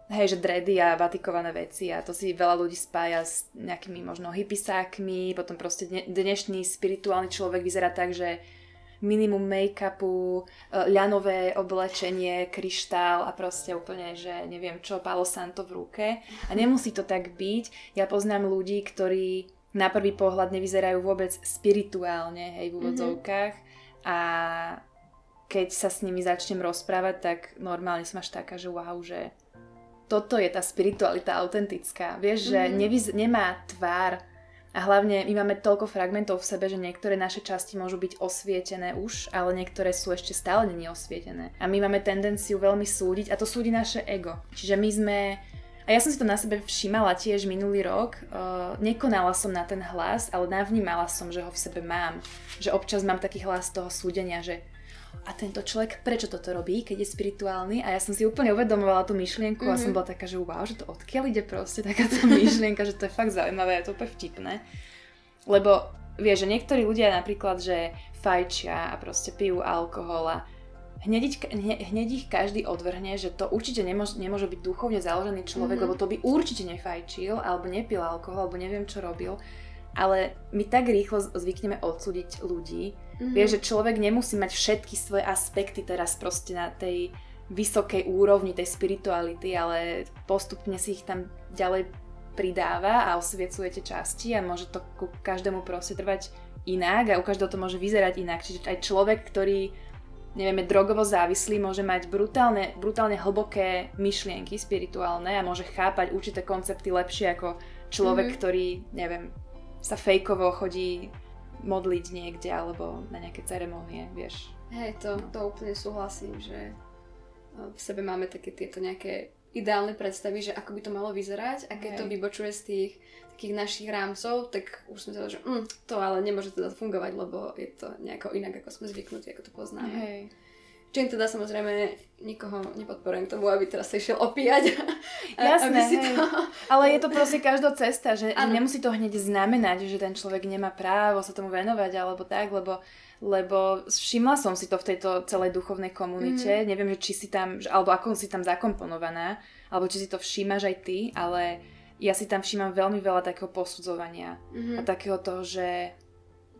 hej, že dredy a batikované veci a to si veľa ľudí spája s nejakými možno hippisákmi, potom proste dnešný spirituálny človek vyzerá tak, že minimum make-upu, ľanové oblečenie, kryštál a proste úplne, že neviem čo, Palo Santo v ruke. A nemusí to tak byť. Ja poznám ľudí, ktorí na prvý pohľad nevyzerajú vôbec spirituálne, hej, v úvodzovkách. Mm-hmm. A keď sa s nimi začnem rozprávať, tak normálne som až taká, že wow, že toto je tá spiritualita autentická. Vieš, že mm-hmm. nevyz- nemá tvár. A hlavne my máme toľko fragmentov v sebe, že niektoré naše časti môžu byť osvietené už, ale niektoré sú ešte stále neosvietené. A my máme tendenciu veľmi súdiť a to súdi naše ego. Čiže my sme... A ja som si to na sebe všimala tiež minulý rok. Uh, nekonala som na ten hlas, ale navnímala som, že ho v sebe mám. Že občas mám taký hlas toho súdenia, že a tento človek prečo toto robí, keď je spirituálny? A ja som si úplne uvedomovala tú myšlienku mm-hmm. a som bola taká, že wow, že to odkiaľ ide proste takáto myšlienka, že to je fakt zaujímavé, je to úplne vtipné. Lebo vieš, že niektorí ľudia napríklad, že fajčia a proste pijú alkohol a hneď, hneď ich každý odvrhne, že to určite nemôže, nemôže byť duchovne založený človek, mm-hmm. lebo to by určite nefajčil alebo nepil alkohol, alebo neviem čo robil. Ale my tak rýchlo zvykneme odsúdiť ľudí. Mm-hmm. Vieš, že človek nemusí mať všetky svoje aspekty teraz proste na tej vysokej úrovni, tej spirituality, ale postupne si ich tam ďalej pridáva a osviecujete časti a môže to ku každému proste trvať inak a u každého to môže vyzerať inak. Čiže aj človek, ktorý, neviem, je drogovo závislý, môže mať brutálne, brutálne hlboké myšlienky spirituálne a môže chápať určité koncepty lepšie ako človek, mm-hmm. ktorý, neviem, sa fejkovo chodí modliť niekde alebo na nejaké ceremonie, vieš. Hej, to, to úplne súhlasím, že v sebe máme také tieto nejaké ideálne predstavy, že ako by to malo vyzerať a keď Hej. to vybočuje z tých takých našich rámcov, tak už sme teda, že mm, to ale nemôže teda fungovať, lebo je to nejako inak, ako sme zvyknutí, ako to poznáme. Hej. Čím teda samozrejme nikoho nepodporujem k tomu, aby teraz sa išiel opíjať. Jasné, to... ale je to proste každá cesta, že ano. Nemusí to hneď znamenať, že ten človek nemá právo sa tomu venovať alebo tak, lebo, lebo všimla som si to v tejto celej duchovnej komunite, mm-hmm. neviem, že či si tam, alebo ako si tam zakomponovaná, alebo či si to všímaš aj ty, ale ja si tam všímam veľmi veľa takého posudzovania mm-hmm. a takého toho, že...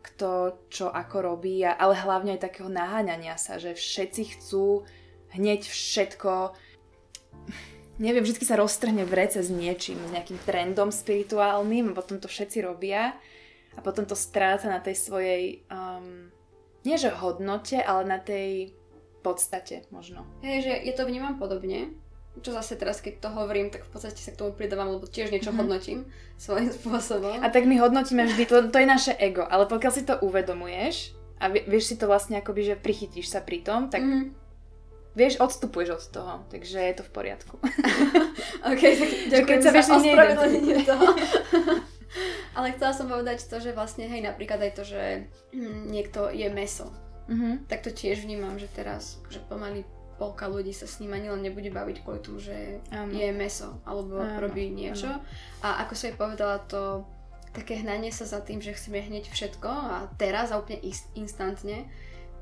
kto čo ako robí, ale hlavne aj takého naháňania sa, že všetci chcú hneď všetko, neviem, vždy sa roztrhne vrece s niečím, s nejakým trendom spirituálnym a potom to všetci robia a potom to stráca na tej svojej, um, nie že hodnote, ale na tej podstate možno. Hej, že ja to vnímam podobne, čo zase teraz, keď to hovorím, tak v podstate sa k tomu pridávam, lebo tiež niečo hodnotím svojím spôsobom. A tak my hodnotíme vždy, to, to je naše ego, ale pokiaľ si to uvedomuješ a vieš si to vlastne akoby, že prichytíš sa pri tom, tak mm. vieš, odstupuješ od toho, takže je to v poriadku. Ok, tak ďakujem sa, sa ospravedlnenie toho. Ale chcela som povedať to, že vlastne, hej, napríklad aj to, že niekto je mäso, mm-hmm. tak to tiež vnímam, že teraz, že pomaly polka ľudí sa s ním ani len nebude baviť kvôli tomu, že ano. Je mäso alebo ano. Robí niečo. Ano. A ako som jej povedala, to také hnanie sa za tým, že chceme hneď všetko a teraz a úplne instantne,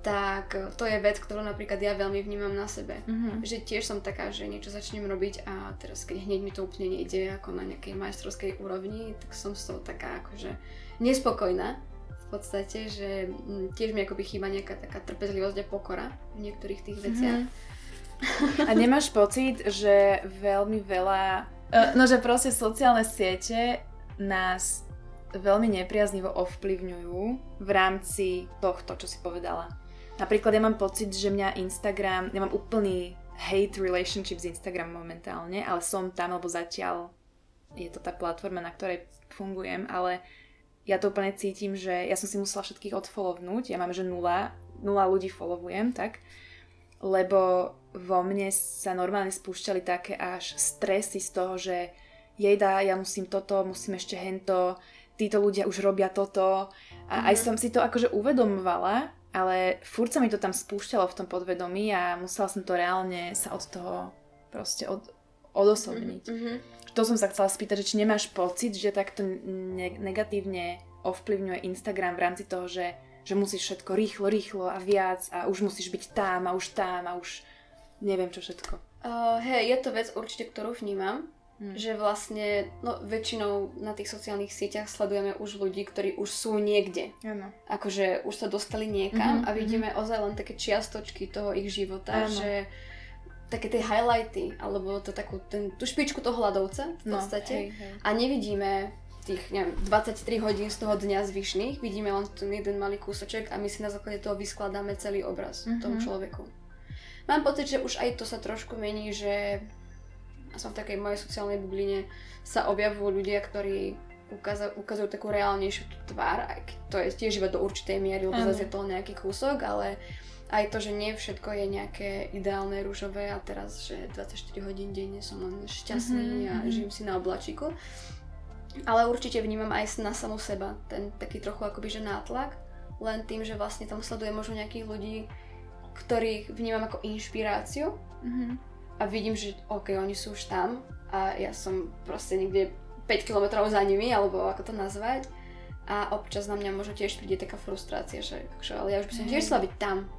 tak to je vec, ktorú napríklad ja veľmi vnímam na sebe. Uh-huh. Že tiež som taká, že niečo začnem robiť a teraz keď hneď mi to úplne nejde ako na nejakej majstrovskej úrovni, tak som z toho taká akože nespokojná. V podstate, že tiež mi akoby chýba nejaká taká trpezlivosť a pokora v niektorých tých veciach. Mm. A nemáš pocit, že veľmi veľa, no že proste sociálne siete nás veľmi nepriaznivo ovplyvňujú v rámci tohto, čo si povedala. Napríklad ja mám pocit, že mňa Instagram, ja mám úplný hate relationship s Instagramom momentálne, ale som tam, lebo zatiaľ je to tá platforma, na ktorej fungujem, ale ja to úplne cítim, že ja som si musela všetkých odfollowvnúť. Ja mám, že nula, nula ľudí followujem, tak? Lebo vo mne sa normálne spúšťali také až stresy z toho, že jejda, ja musím toto, musím ešte hento, títo ľudia už robia toto. A aj som si to akože uvedomovala, ale furt sa mi to tam spúšťalo v tom podvedomí a musela som to reálne sa od toho proste od, odosobniť. Mm-hmm. To som sa chcela spýtať, že či nemáš pocit, že takto ne- negatívne ovplyvňuje Instagram v rámci toho, že, že musíš všetko rýchlo, rýchlo a viac a už musíš byť tam a už tam a už neviem čo všetko. Uh, hej, je to vec určite, ktorú vnímam Hmm. Že vlastne, no väčšinou na tých sociálnych sieťach sledujeme už ľudí, ktorí už sú niekde. Ano. Akože už sa dostali niekam uh-huh, a vidíme uh-huh. ozaj len také čiastočky toho ich života, ano. Že také tie highlighty, alebo to takú, ten, tú špičku toho ľadovca v podstate. No, hej, hej. A nevidíme tých, neviem, dvadsaťtri hodín z toho dňa zvyšných, vidíme len ten jeden malý kúsoček a my si na základe toho vyskladáme celý obraz uh-huh. tomu človeku. Mám pocit, že už aj to sa trošku mení, že som v takej mojej sociálnej bubline, sa objavujú ľudia, ktorí ukazujú, ukazujú takú reálnejšiu tvár, aj to je tiež iba do určitej miery, lebo zase je toho nejaký kúsok, ale aj to, že nie všetko je nejaké ideálne, rúžové a teraz, že dvadsaťštyri hodín denne som len šťastný mm-hmm. a žijem si na oblačíku. Ale určite vnímam aj na samú seba ten taký trochu akoby, že nátlak, len tým, že vlastne tam sledujem možno nejakých ľudí, ktorých vnímam ako inšpiráciu. Mm-hmm. A vidím, že ok, oni sú už tam a ja som proste niekde päť kilometrov za nimi, alebo ako to nazvať. A občas na mňa možno tiež príde taká frustrácia, že ale ja už by som tiež chcela byť tam.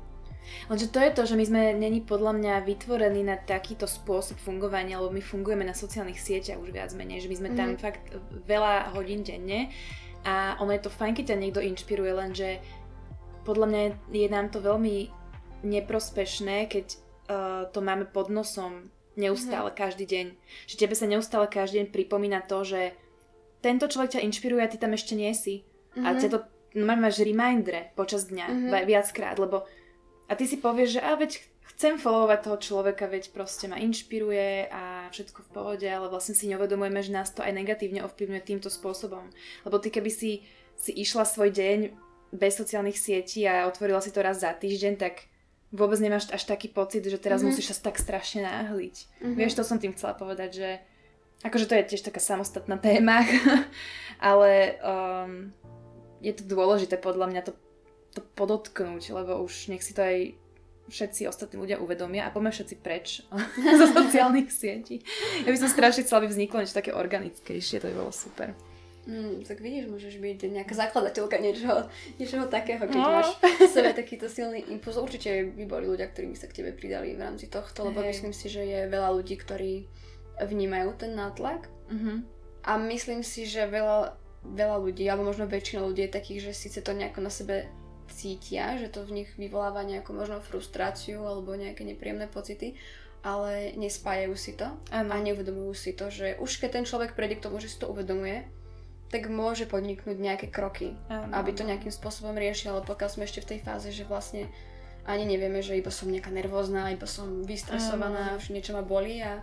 Lenže to je to, že my sme není podľa mňa vytvorení na takýto spôsob fungovania, lebo my fungujeme na sociálnych sieťach už viac menej, že my sme tam mm. fakt veľa hodín denne a ono je to fajn, keď ťa niekto inšpiruje, lenže podľa mňa je nám to veľmi neprospešné, keď to máme pod nosom neustále, mm-hmm. každý deň. Že tebe sa neustále každý deň pripomína to, že tento človek ťa inšpiruje a ty tam ešte nie si. Mm-hmm. A ťa to no, máš remindre počas dňa, mm-hmm. viackrát, lebo a ty si povieš, že a veď chcem followovať toho človeka, veď proste ma inšpiruje a všetko v pohode, ale vlastne si neuvedomujeme, že nás to aj negatívne ovplyvňuje týmto spôsobom. Lebo ty keby si, si išla svoj deň bez sociálnych sietí a otvorila si to raz za týždeň, tak vôbec nemáš až taký pocit, že teraz mm-hmm. musíš sa tak strašne náhliť. Mm-hmm. Vieš, to som tým chcela povedať, že akože to je tiež taká samostatná téma, ale um, je to dôležité podľa mňa to, to podotknúť, lebo už nech si to aj všetci ostatní ľudia uvedomia a poďme všetci preč zo sociálnych sietí. Ja by som strašne chcela, aby vzniklo niečo také organickejšie, to by bolo super. Mm, tak vidíš, môžeš byť nejaká zakladateľka niečoho, niečoho takého, keď no. máš v sebe takýto silný impuls. Určite by boli ľudia, ktorí by sa k tebe pridali v rámci tohto, lebo hey. Myslím si, že je veľa ľudí, ktorí vnímajú ten nátlak uh-huh. a myslím si, že veľa, veľa ľudí, alebo možno väčšina ľudí je takých, že síce to nejako na sebe cítia, že to v nich vyvoláva nejakú možno frustráciu alebo nejaké nepríjemné pocity, ale nespájajú si to ano. A neuvedomujú si to, že už keď ten človek prejde k tomu, že si to uvedomuje, tak môže podniknúť nejaké kroky, ano, aby to nejakým spôsobom riešil, ale pokiaľ sme ešte v tej fáze, že vlastne ani nevieme, že iba som nejaká nervózna, iba som vystresovaná, už niečo ma bolí a,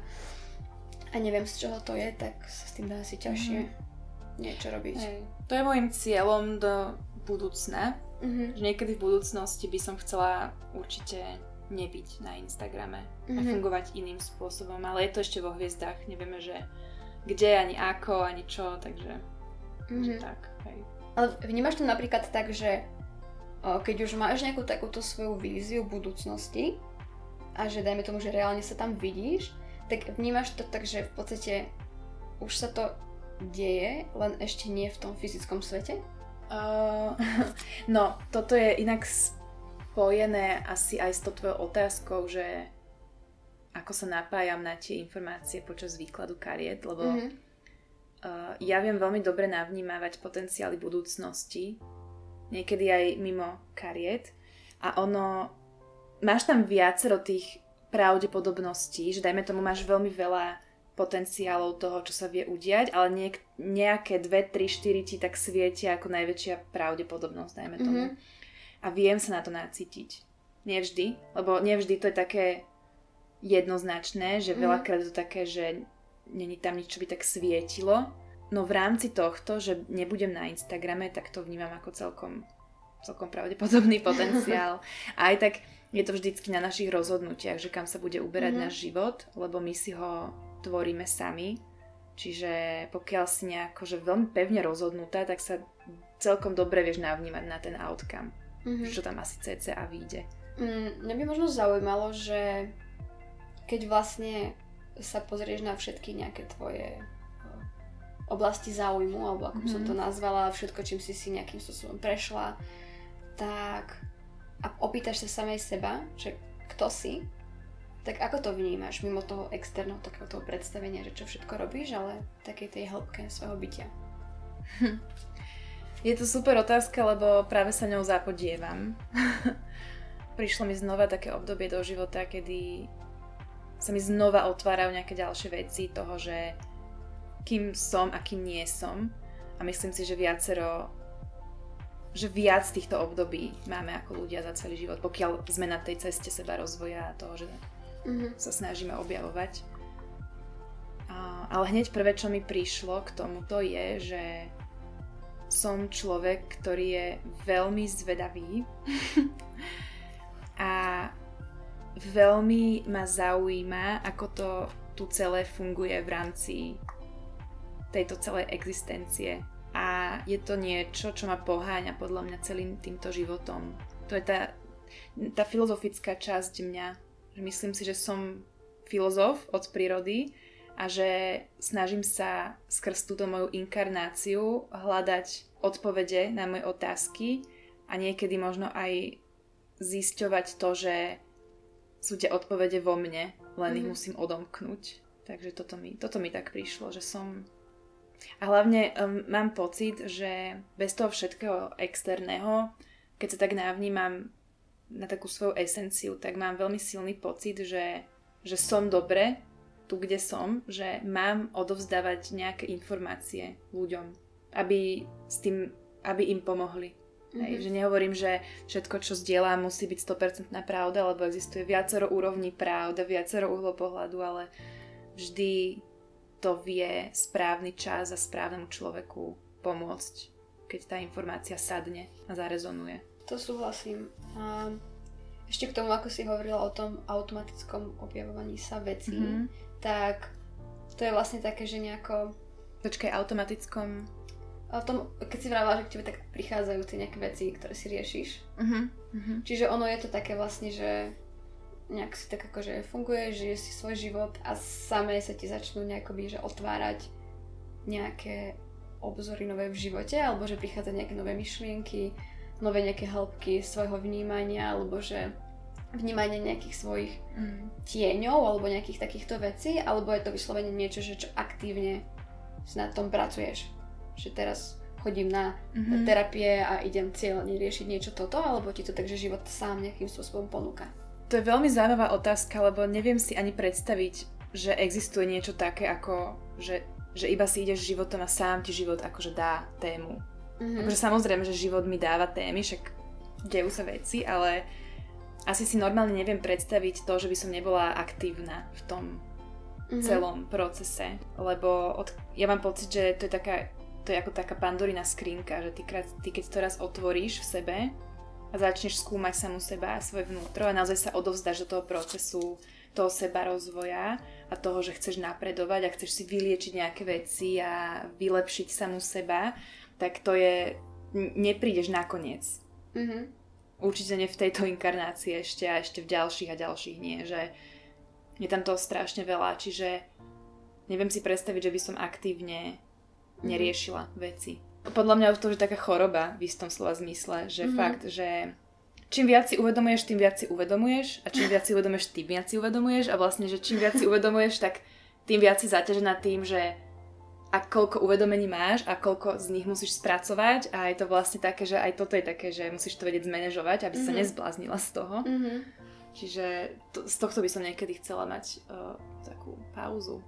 a neviem z čoho to je, tak sa s tým dá asi ťažšie uh-huh. niečo robiť. Hej. To je môjim cieľom do budúcna, uh-huh. že niekedy v budúcnosti by som chcela určite nebyť na Instagrame uh-huh. a fungovať iným spôsobom, ale je to ešte vo hviezdách, nevieme, že kde, ani ako, ani čo, takže... Mm-hmm. Tak, hej. Ale vnímaš to napríklad tak, že o, keď už máš nejakú takúto svoju víziu budúcnosti a že dajme tomu, že reálne sa tam vidíš, tak vnímaš to tak, že v podstate už sa to deje, len ešte nie v tom fyzickom svete? Uh, no, toto je inak spojené asi aj s tou tvojou otázkou, že ako sa napájam na tie informácie počas výkladu kariet, lebo mm-hmm. Uh, ja viem veľmi dobre navnímavať potenciály budúcnosti, niekedy aj mimo kariet a ono, máš tam viacero tých pravdepodobností, že dajme tomu máš veľmi veľa potenciálov toho, čo sa vie udiať, ale niek- nejaké dve, tri, štyri ti tak svietia ako najväčšia pravdepodobnosť, dajme tomu. Mm-hmm. A viem sa na to nacítiť. Nie vždy, lebo nie vždy to je také jednoznačné, že mm-hmm. veľakrát je to také, že není tam nič, čo by tak svietilo. No v rámci tohto, že nebudem na Instagrame, tak to vnímam ako celkom, celkom pravdepodobný potenciál. A aj tak je to vždycky na našich rozhodnutiach, že kam sa bude uberať mm-hmm. náš život, lebo my si ho tvoríme sami. Čiže pokiaľ si nejako že veľmi pevne rozhodnutá, tak sa celkom dobre vieš navnímať na ten outcome. Mm-hmm. Čo tam asi cca vyjde. Mm, mňa by možno zaujímalo, že keď vlastne sa pozrieš na všetky nejaké tvoje oblasti záujmu, alebo ako mm. som to nazvala, všetko, čím si si nejakým spôsobom prešla, tak a opýtaš sa samej seba, že kto si, Tak ako to vnímaš mimo toho externého takého toho predstavenia, že čo všetko robíš, ale takej tej hĺbke svojho bytia? Je to super otázka, lebo práve sa ňou zapodievam. Prišlo mi znova také obdobie do života, kedy sa mi znova otvárajú nejaké ďalšie veci toho, že kým som a kým nie som. A myslím si, že viacero, že viac týchto období máme ako ľudia za celý život, pokiaľ sme na tej ceste seba rozvoja a toho, že mm-hmm. sa snažíme objavovať. A, ale hneď prvé, čo mi prišlo k tomuto je, že som človek, ktorý je veľmi zvedavý a veľmi ma zaujíma, ako to tu celé funguje v rámci tejto celej existencie. A je to niečo, čo ma poháňa podľa mňa celým týmto životom. To je tá, tá filozofická časť mňa. Myslím si, že som filozof od prírody a že snažím sa skrz túto moju inkarnáciu hľadať odpovede na moje otázky a niekedy možno aj zisťovať to, že sú tie odpovede vo mne, len mm-hmm. ich musím odomknúť. Takže toto mi, toto mi tak prišlo, že som... A hlavne um, mám pocit, že bez toho všetkého externého, keď sa tak navnímam na takú svoju esenciu, tak mám veľmi silný pocit, že, že som dobre tu, kde som, že mám odovzdávať nejaké informácie ľuďom, aby, s tým, aby im pomohli. Mm-hmm. Hej, že nehovorím, že všetko, čo zdieľam, musí byť sto percent pravda, lebo existuje viacero úrovní pravda, viacero uhlov pohľadu, ale vždy to vie správny čas a správnemu človeku pomôcť, keď tá informácia sadne a zarezonuje. To súhlasím. A ešte k tomu, ako si hovorila o tom automatickom objavovaní sa vecí, mm-hmm. tak to je vlastne také, že nejako... Počkaj, automatickom... O tom, keď si vravala, že k tebe tak prichádzajú tie nejaké veci, ktoré si riešiš. Mm-hmm. Čiže ono je to také vlastne, že nejak si tak akože funguje, žiješ si svoj život a samé sa ti začnú nejakoby, že otvárať nejaké obzory nové v živote, alebo že prichádza nejaké nové myšlienky, nové nejaké hĺbky svojho vnímania, alebo že vnímanie nejakých svojich mm. tieňov, alebo nejakých takýchto vecí, alebo je to vyslovene niečo, že čo aktívne na tom pracuješ. Že teraz chodím na mm-hmm. terapie a idem cieľne riešiť niečo toto, alebo ti to takže život sám nejakým spôsobom ponúka. To je veľmi zaujímavá otázka, lebo neviem si ani predstaviť, že existuje niečo také, ako že, že iba si ideš životom a sám ti život akože dá tému. Mm-hmm. Akože samozrejme, že život mi dáva témy, však dejú sa veci, ale asi si normálne neviem predstaviť to, že by som nebola aktívna v tom mm-hmm. celom procese. Lebo od, ja mám pocit, že to je, taká, to je ako taká pandorina skrinka, že ty, ty keď to raz otvoríš v sebe, a začneš skúmať samu seba a svoje vnútro a naozaj sa odovzdáš do toho procesu toho seba rozvoja a toho, že chceš napredovať a chceš si vyliečiť nejaké veci a vylepšiť samu seba, tak to je... neprídeš nakoniec. Mm-hmm. Určite nie v tejto inkarnácii ešte a ešte v ďalších a ďalších nie, že je tam toho strašne veľa, čiže neviem si predstaviť, že by som aktívne neriešila mm-hmm. veci. Podľa mňa už to je taká choroba v istom slova zmysle, že mm-hmm. fakt, že čím viac si uvedomuješ, tým viac si uvedomuješ a čím viac si uvedomuješ, tým viac si uvedomuješ a vlastne, že čím viac si uvedomuješ, tak tým viac si zaťažená tým, že a koľko uvedomení máš a koľko z nich musíš spracovať a je to vlastne také, že aj toto je také, že musíš to vedieť zmanéžovať, aby mm-hmm. sa nezbláznila z toho. Mm-hmm. Čiže to, z tohto by som niekedy chcela mať uh, takú pauzu.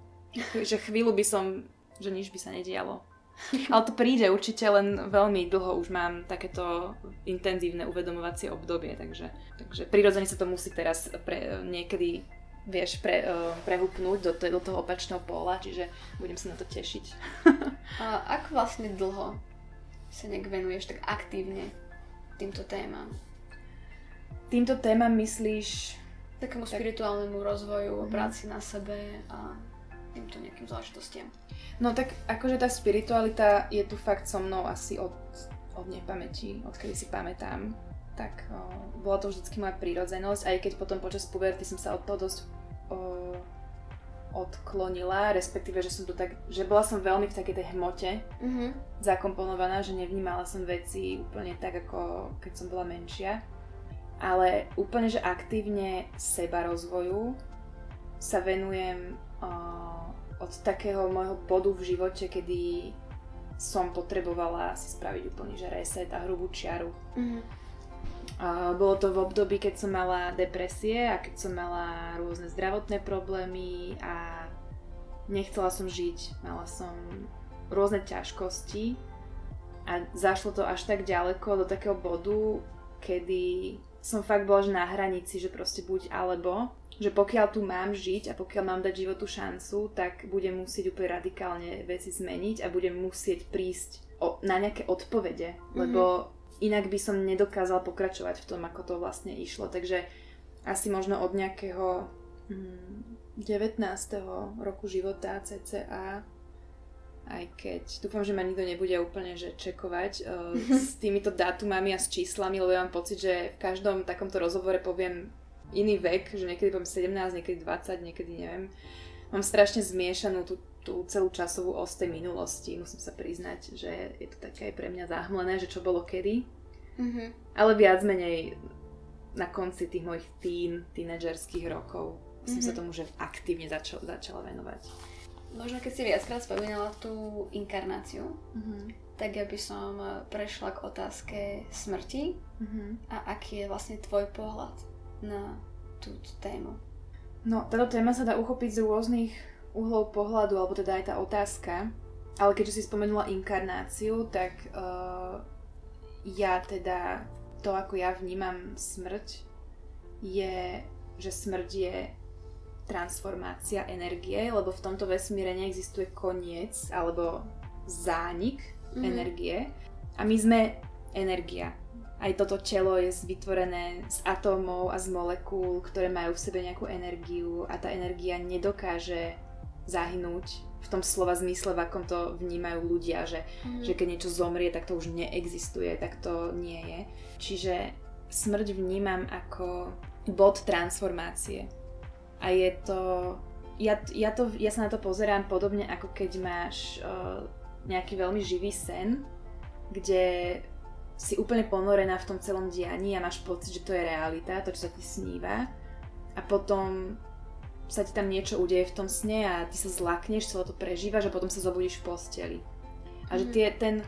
Že chvíľu by som, že nič by sa nedialo. Ale to príde určite, len veľmi dlho už mám takéto intenzívne uvedomovacie obdobie, takže, takže prirodzene sa to musí teraz pre, niekedy vieš, pre, prehúpnúť do, do toho opačného póla, čiže budem sa na to tešiť. A ako vlastne dlho sa nejak venuješ tak aktívne týmto témam? Týmto témam myslíš? Takému tak... spirituálnemu rozvoju, mm. práci na sebe a... týmto nejakým záležitostiam. No tak akože tá spiritualita je tu fakt so mnou asi od, od nepamäti, odkedy si pamätám. Tak o, bola to vždycky moja prírodzenosť, aj keď potom počas puberty som sa od toho dosť o, odklonila, respektíve, že som to tak, že bola som veľmi v takej tej hmote mm-hmm. zakomponovaná, že nevnímala som veci úplne tak, ako keď som bola menšia. Ale úplne, že aktívne seba rozvoju sa venujem uh, od takého môjho bodu v živote, kedy som potrebovala si spraviť úplný že reset a hrubú čiaru. Mm-hmm. Uh, bolo to v období, keď som mala depresie a keď som mala rôzne zdravotné problémy a nechcela som žiť, mala som rôzne ťažkosti a zašlo to až tak ďaleko do takého bodu, kedy som fakt bola na hranici, že proste buď alebo, že pokiaľ tu mám žiť a pokiaľ mám dať životu šancu, tak budem musieť úplne radikálne veci zmeniť a budem musieť prísť o, na nejaké odpovede, mm-hmm. lebo inak by som nedokázala pokračovať v tom, ako to vlastne išlo. Takže asi možno od nejakého hm, devätnásteho roku života cca, aj keď dúfam, že ma nikto nebude úplne že čekovať uh, s týmito dátumami a s číslami, lebo ja mám pocit, že v každom takomto rozhovore poviem iný vek, že niekedy poviem sedemnásť, niekedy dvadsať, niekedy neviem. Mám strašne zmiešanú tú, tú celú časovú os tej minulosti, musím sa priznať, že je to také aj pre mňa záhmlené, že čo bolo kedy. Mm-hmm. Ale viac menej na konci tých mojich teen, tínedžerských rokov mm-hmm. som sa tomu že aktívne začal, začala venovať. Možno keď si viackrát spomínala tú inkarnáciu, mm-hmm. tak ja by som prešla k otázke smrti mm-hmm. a aký je vlastne tvoj pohľad na túto tému. No, táto téma sa dá uchopiť z rôznych uhlov pohľadu, alebo teda aj tá otázka. Ale keďže si spomenula inkarnáciu, tak uh, ja teda to, ako ja vnímam smrť, je, že smrť je transformácia energie, lebo v tomto vesmíre neexistuje koniec alebo zánik mm. energie. A my sme energia. Aj toto telo je vytvorené z atómov a z molekúl, ktoré majú v sebe nejakú energiu a tá energia nedokáže zahynúť v tom slova zmysle, v akom to vnímajú ľudia, že, mm. že keď niečo zomrie, tak to už neexistuje, tak to nie je. Čiže smrť vnímam ako bod transformácie. A je to, ja, ja to, ja sa na to pozerám podobne ako keď máš uh, nejaký veľmi živý sen, kde si úplne ponorená v tom celom dianí a máš pocit, že to je realita, to čo sa ti sníva a potom sa ti tam niečo udeje v tom sne a ty sa zlakneš, celé to prežívaš a potom sa zobudíš v posteli. A že tie, ten,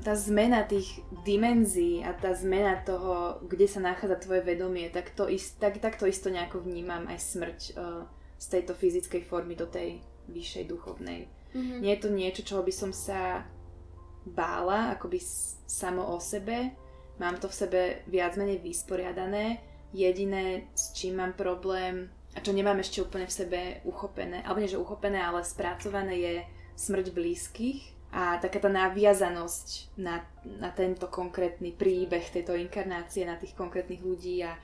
tá zmena tých dimenzií a tá zmena toho, kde sa nachádza tvoje vedomie, tak to, ist, tak, tak to isto nejako vnímam aj smrť uh, z tejto fyzickej formy do tej vyššej duchovnej. Mm-hmm. Nie je to niečo, čoho by som sa bála, akoby samo o sebe. Mám to v sebe viac menej vysporiadané. Jediné, s čím mám problém a čo nemám ešte úplne v sebe uchopené, alebo nie že uchopené, ale spracované je smrť blízkych. A taká tá naviazanosť na, na tento konkrétny príbeh tejto inkarnácie, na tých konkrétnych ľudí a,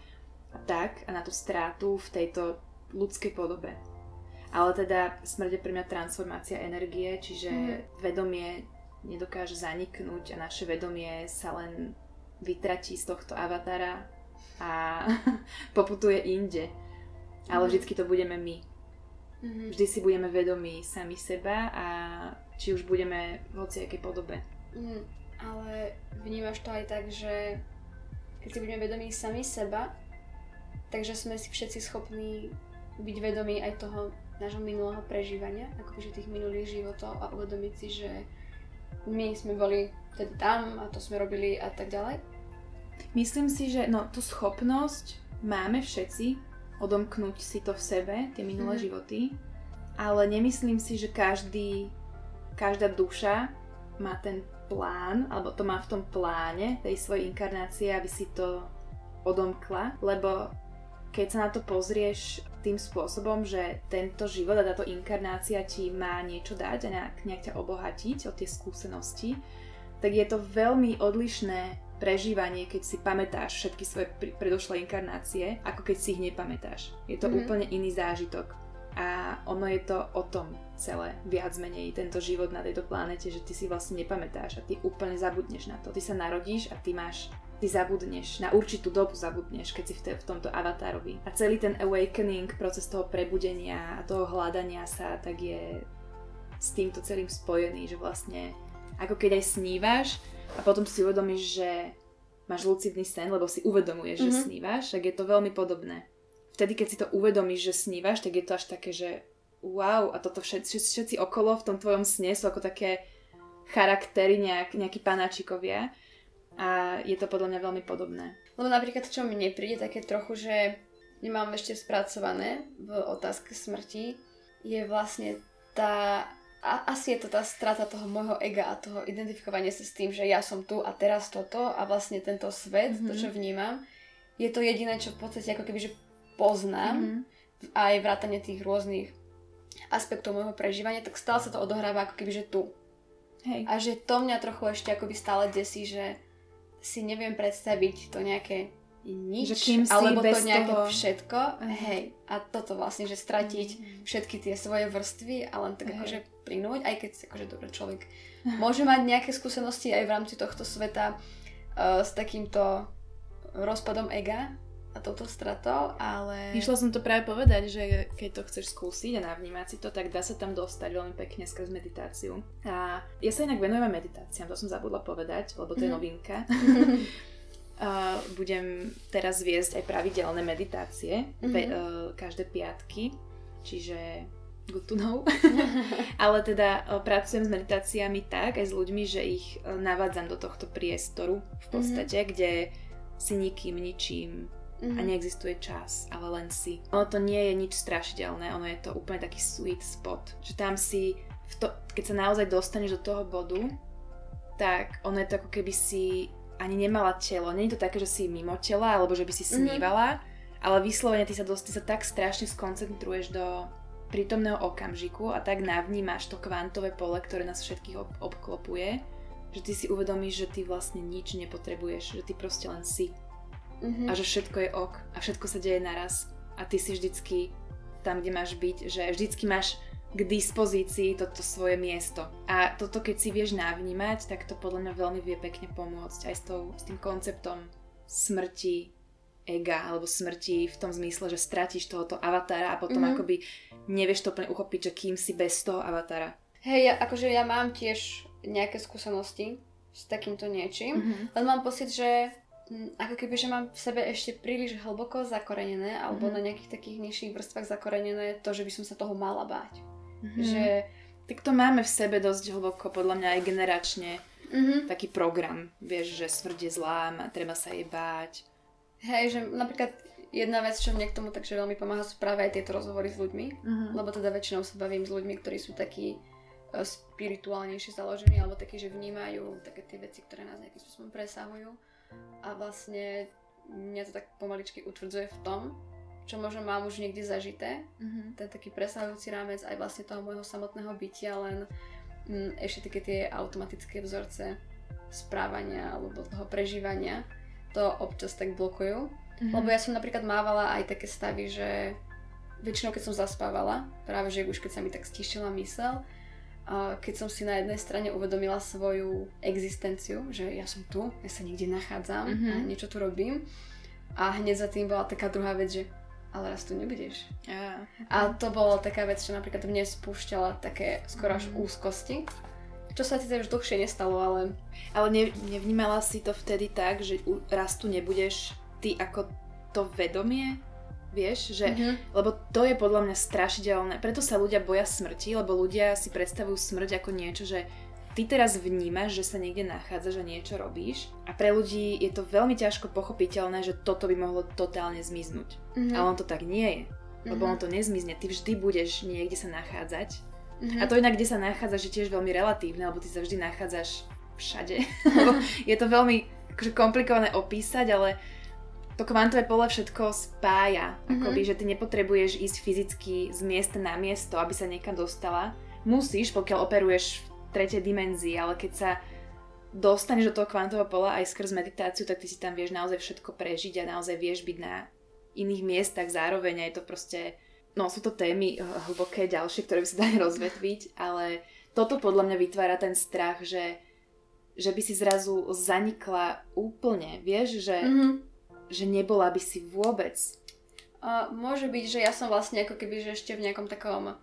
a tak, a na tú strátu v tejto ľudskej podobe. Ale teda smrť je pre mňa transformácia energie, čiže mm. vedomie nedokáže zaniknúť a naše vedomie sa len vytratí z tohto avatara a poputuje inde. Ale mm. vždycky to budeme my. Mm-hmm. Vždy si budeme vedomí sami seba a či už budeme v hociakej podobe. Mm, ale vnímaš to aj tak, že keď si budeme vedomí sami seba, takže sme si všetci schopní byť vedomí aj toho nášho minulého prežívania, akože tých minulých životov a uvedomiť si, že my sme boli teda tam a to sme robili a tak ďalej. Myslím si, že no, tú schopnosť máme všetci, odomknúť si to v sebe, tie minulé mm. životy. Ale nemyslím si, že každý, každá duša má ten plán, alebo to má v tom pláne tej svojej inkarnácie, aby si to odomkla. Lebo keď sa na to pozrieš tým spôsobom, že tento život a táto inkarnácia ti má niečo dať a nejak ťa obohatiť o tie skúsenosti, tak je to veľmi odlišné prežívanie, keď si pamätáš všetky svoje predošlé inkarnácie, ako keď si ich nepamätáš. Je to mm-hmm. úplne iný zážitok. A ono je to o tom celé, viac menej tento život na tejto planete, že ty si vlastne nepamätáš a ty úplne zabudneš na to. Ty sa narodíš a ty máš, ty zabudneš, na určitú dobu zabudneš, keď si v, te, v tomto avatarovi. A celý ten awakening, proces toho prebudenia a toho hľadania sa, tak je s týmto celým spojený, že vlastne ako keď aj snívaš, a potom si uvedomíš, že máš lucidný sen, lebo si uvedomuješ, mm-hmm. že snívaš, tak je to veľmi podobné. V vtedy, keď si to uvedomíš, že snívaš, tak je to až také, že wow, a toto všetci, všetci okolo v tom tvojom sne sú ako také charaktery, nejak, nejakí panáčikovia. A je to podľa mňa veľmi podobné. Lebo napríklad, čo mne príde také trochu, že nemám ešte spracované v otázke smrti, je vlastne tá... A asi je to tá strata toho môjho ega a toho identifikovania sa s tým, že ja som tu a teraz toto a vlastne tento svet, mm-hmm. to, čo vnímam, je to jediné, čo v podstate ako keby, že poznám mm-hmm. aj vrátane tých rôznych aspektov môjho prežívania, tak stále sa to odohráva ako keby, že tu. Hej. A že to mňa trochu ešte akoby stále desí, že si neviem predstaviť to nejaké nič, alebo to nejaké toho... všetko. Uh-huh. Hej. A toto vlastne, že stratiť uh-huh. všetky tie svoje vrstvy a len tak uh-huh. akože plynúť, aj keď akože dobrý človek uh-huh. môže mať nejaké skúsenosti aj v rámci tohto sveta uh, s takýmto rozpadom ega a touto stratou, ale... Išla som to práve povedať, že keď to chceš skúsiť a navnímať si to, tak dá sa tam dostať veľmi pekne skrz meditáciu. A ja sa inak venujem meditáciám, to som zabudla povedať, lebo to je novinka. Mm-hmm. uh, budem teraz viesť aj pravidelné meditácie, mm-hmm. pe, uh, každé piatky, čiže good to know. Ale teda uh, pracujem s meditáciami tak, aj s ľuďmi, že ich uh, navádzam do tohto priestoru v podstate, mm-hmm. kde si nikým, ničím... Mm-hmm. A neexistuje čas, ale len si. Ono to nie je nič strašidelné, ono je to úplne taký sweet spot, že tam si, v to, keď sa naozaj dostaneš do toho bodu, tak ono je to ako keby si ani nemala telo, nie je to také, že si mimo tela, alebo že by si snívala, mm-hmm. ale vyslovene ty sa, dosť, ty sa tak strašne skoncentruješ do prítomného okamžiku a tak navnímaš to kvantové pole, ktoré nás všetkých ob- obklopuje, že ty si uvedomíš, že ty vlastne nič nepotrebuješ, že ty proste len si. Uh-huh. A že všetko je ok a všetko sa deje naraz a ty si vždycky tam, kde máš byť, že vždycky máš k dispozícii toto svoje miesto a toto keď si vieš navnímať, tak to podľa mňa veľmi vie pekne pomôcť aj s, tou, s tým konceptom smrti ega alebo smrti v tom zmysle, že stratíš tohoto avatára a potom uh-huh. akoby nevieš to úplne uchopiť, že kým si bez toho avatára. Hej, ja, akože ja mám tiež nejaké skúsenosti s takýmto niečím, uh-huh. len mám pocit, že ako keby, že mám v sebe ešte príliš hlboko zakorenené, alebo mm. na nejakých takých nižších vrstvách zakorenené to, že by som sa toho mala báť. Mm. Že... Tak to máme v sebe dosť hlboko, podľa mňa aj generačne, mm-hmm. taký program. Vieš, že smrť je zlá, treba sa jej báť. Hej, že napríklad jedna vec, čo mne k tomu takže veľmi pomáha, sú práve aj tieto rozhovory s ľuďmi, mm-hmm. lebo teda väčšinou sa bavím s ľuďmi, ktorí sú takí spirituálnejšie založení, alebo takí, že vnímajú také tie veci, ktoré nás nejakým spôsobom presahujú. A vlastne mňa to tak pomaličky utvrdzuje v tom, čo možno mám už niekde zažité. Mm-hmm. Ten taký presahujúci rámec aj vlastne toho môjho samotného bytia, len mm, ešte také tie automatické vzorce správania alebo toho prežívania to občas tak blokujú. Mm-hmm. Lebo ja som napríklad mávala aj také stavy, že väčšinou keď som zaspávala, práve že už keď sa mi tak stíšila myseľ, keď som si na jednej strane uvedomila svoju existenciu, že ja som tu, ja sa niekde nachádzam mm-hmm. a niečo tu robím. A hneď za tým bola taká druhá vec, že ale raz tu nebudeš. Yeah. A to bola taká vec, čo napríklad mne spúšťala také skoro až mm-hmm. úzkosti, čo sa ti už dlhšie nestalo, ale... Ale ne, nevnímala si to vtedy tak, že raz tu nebudeš ty ako to vedomie? Vieš, že, mm-hmm. lebo to je podľa mňa strašidelné, preto sa ľudia boja smrti, lebo ľudia si predstavujú smrť ako niečo, že ty teraz vnímaš, že sa niekde nachádzaš a niečo robíš a pre ľudí je to veľmi ťažko pochopiteľné, že toto by mohlo totálne zmiznúť, mm-hmm. ale on to tak nie je, lebo mm-hmm. on to nezmizne, ty vždy budeš niekde sa nachádzať mm-hmm. a to inak, kde sa nachádzaš, je tiež veľmi relatívne, lebo ty sa vždy nachádzaš všade, je to veľmi akože, komplikované opísať, ale to kvantové pole všetko spája, mm-hmm. akoby, že ty nepotrebuješ ísť fyzicky z miesta na miesto, aby sa niekam dostala. Musíš, pokiaľ operuješ v tretej dimenzii, ale keď sa dostaneš do toho kvantového pola aj skrz meditáciu, tak ty si tam vieš naozaj všetko prežiť a naozaj vieš byť na iných miestach zároveň a je to proste, no sú to témy hlboké ďalšie, ktoré by sa dali rozvetviť, ale toto podľa mňa vytvára ten strach, že, že by si zrazu zanikla úplne, vieš, že mm-hmm. že nebola by si vôbec. Uh, môže byť, že ja som vlastne ako keby, že ešte v nejakom takom uh,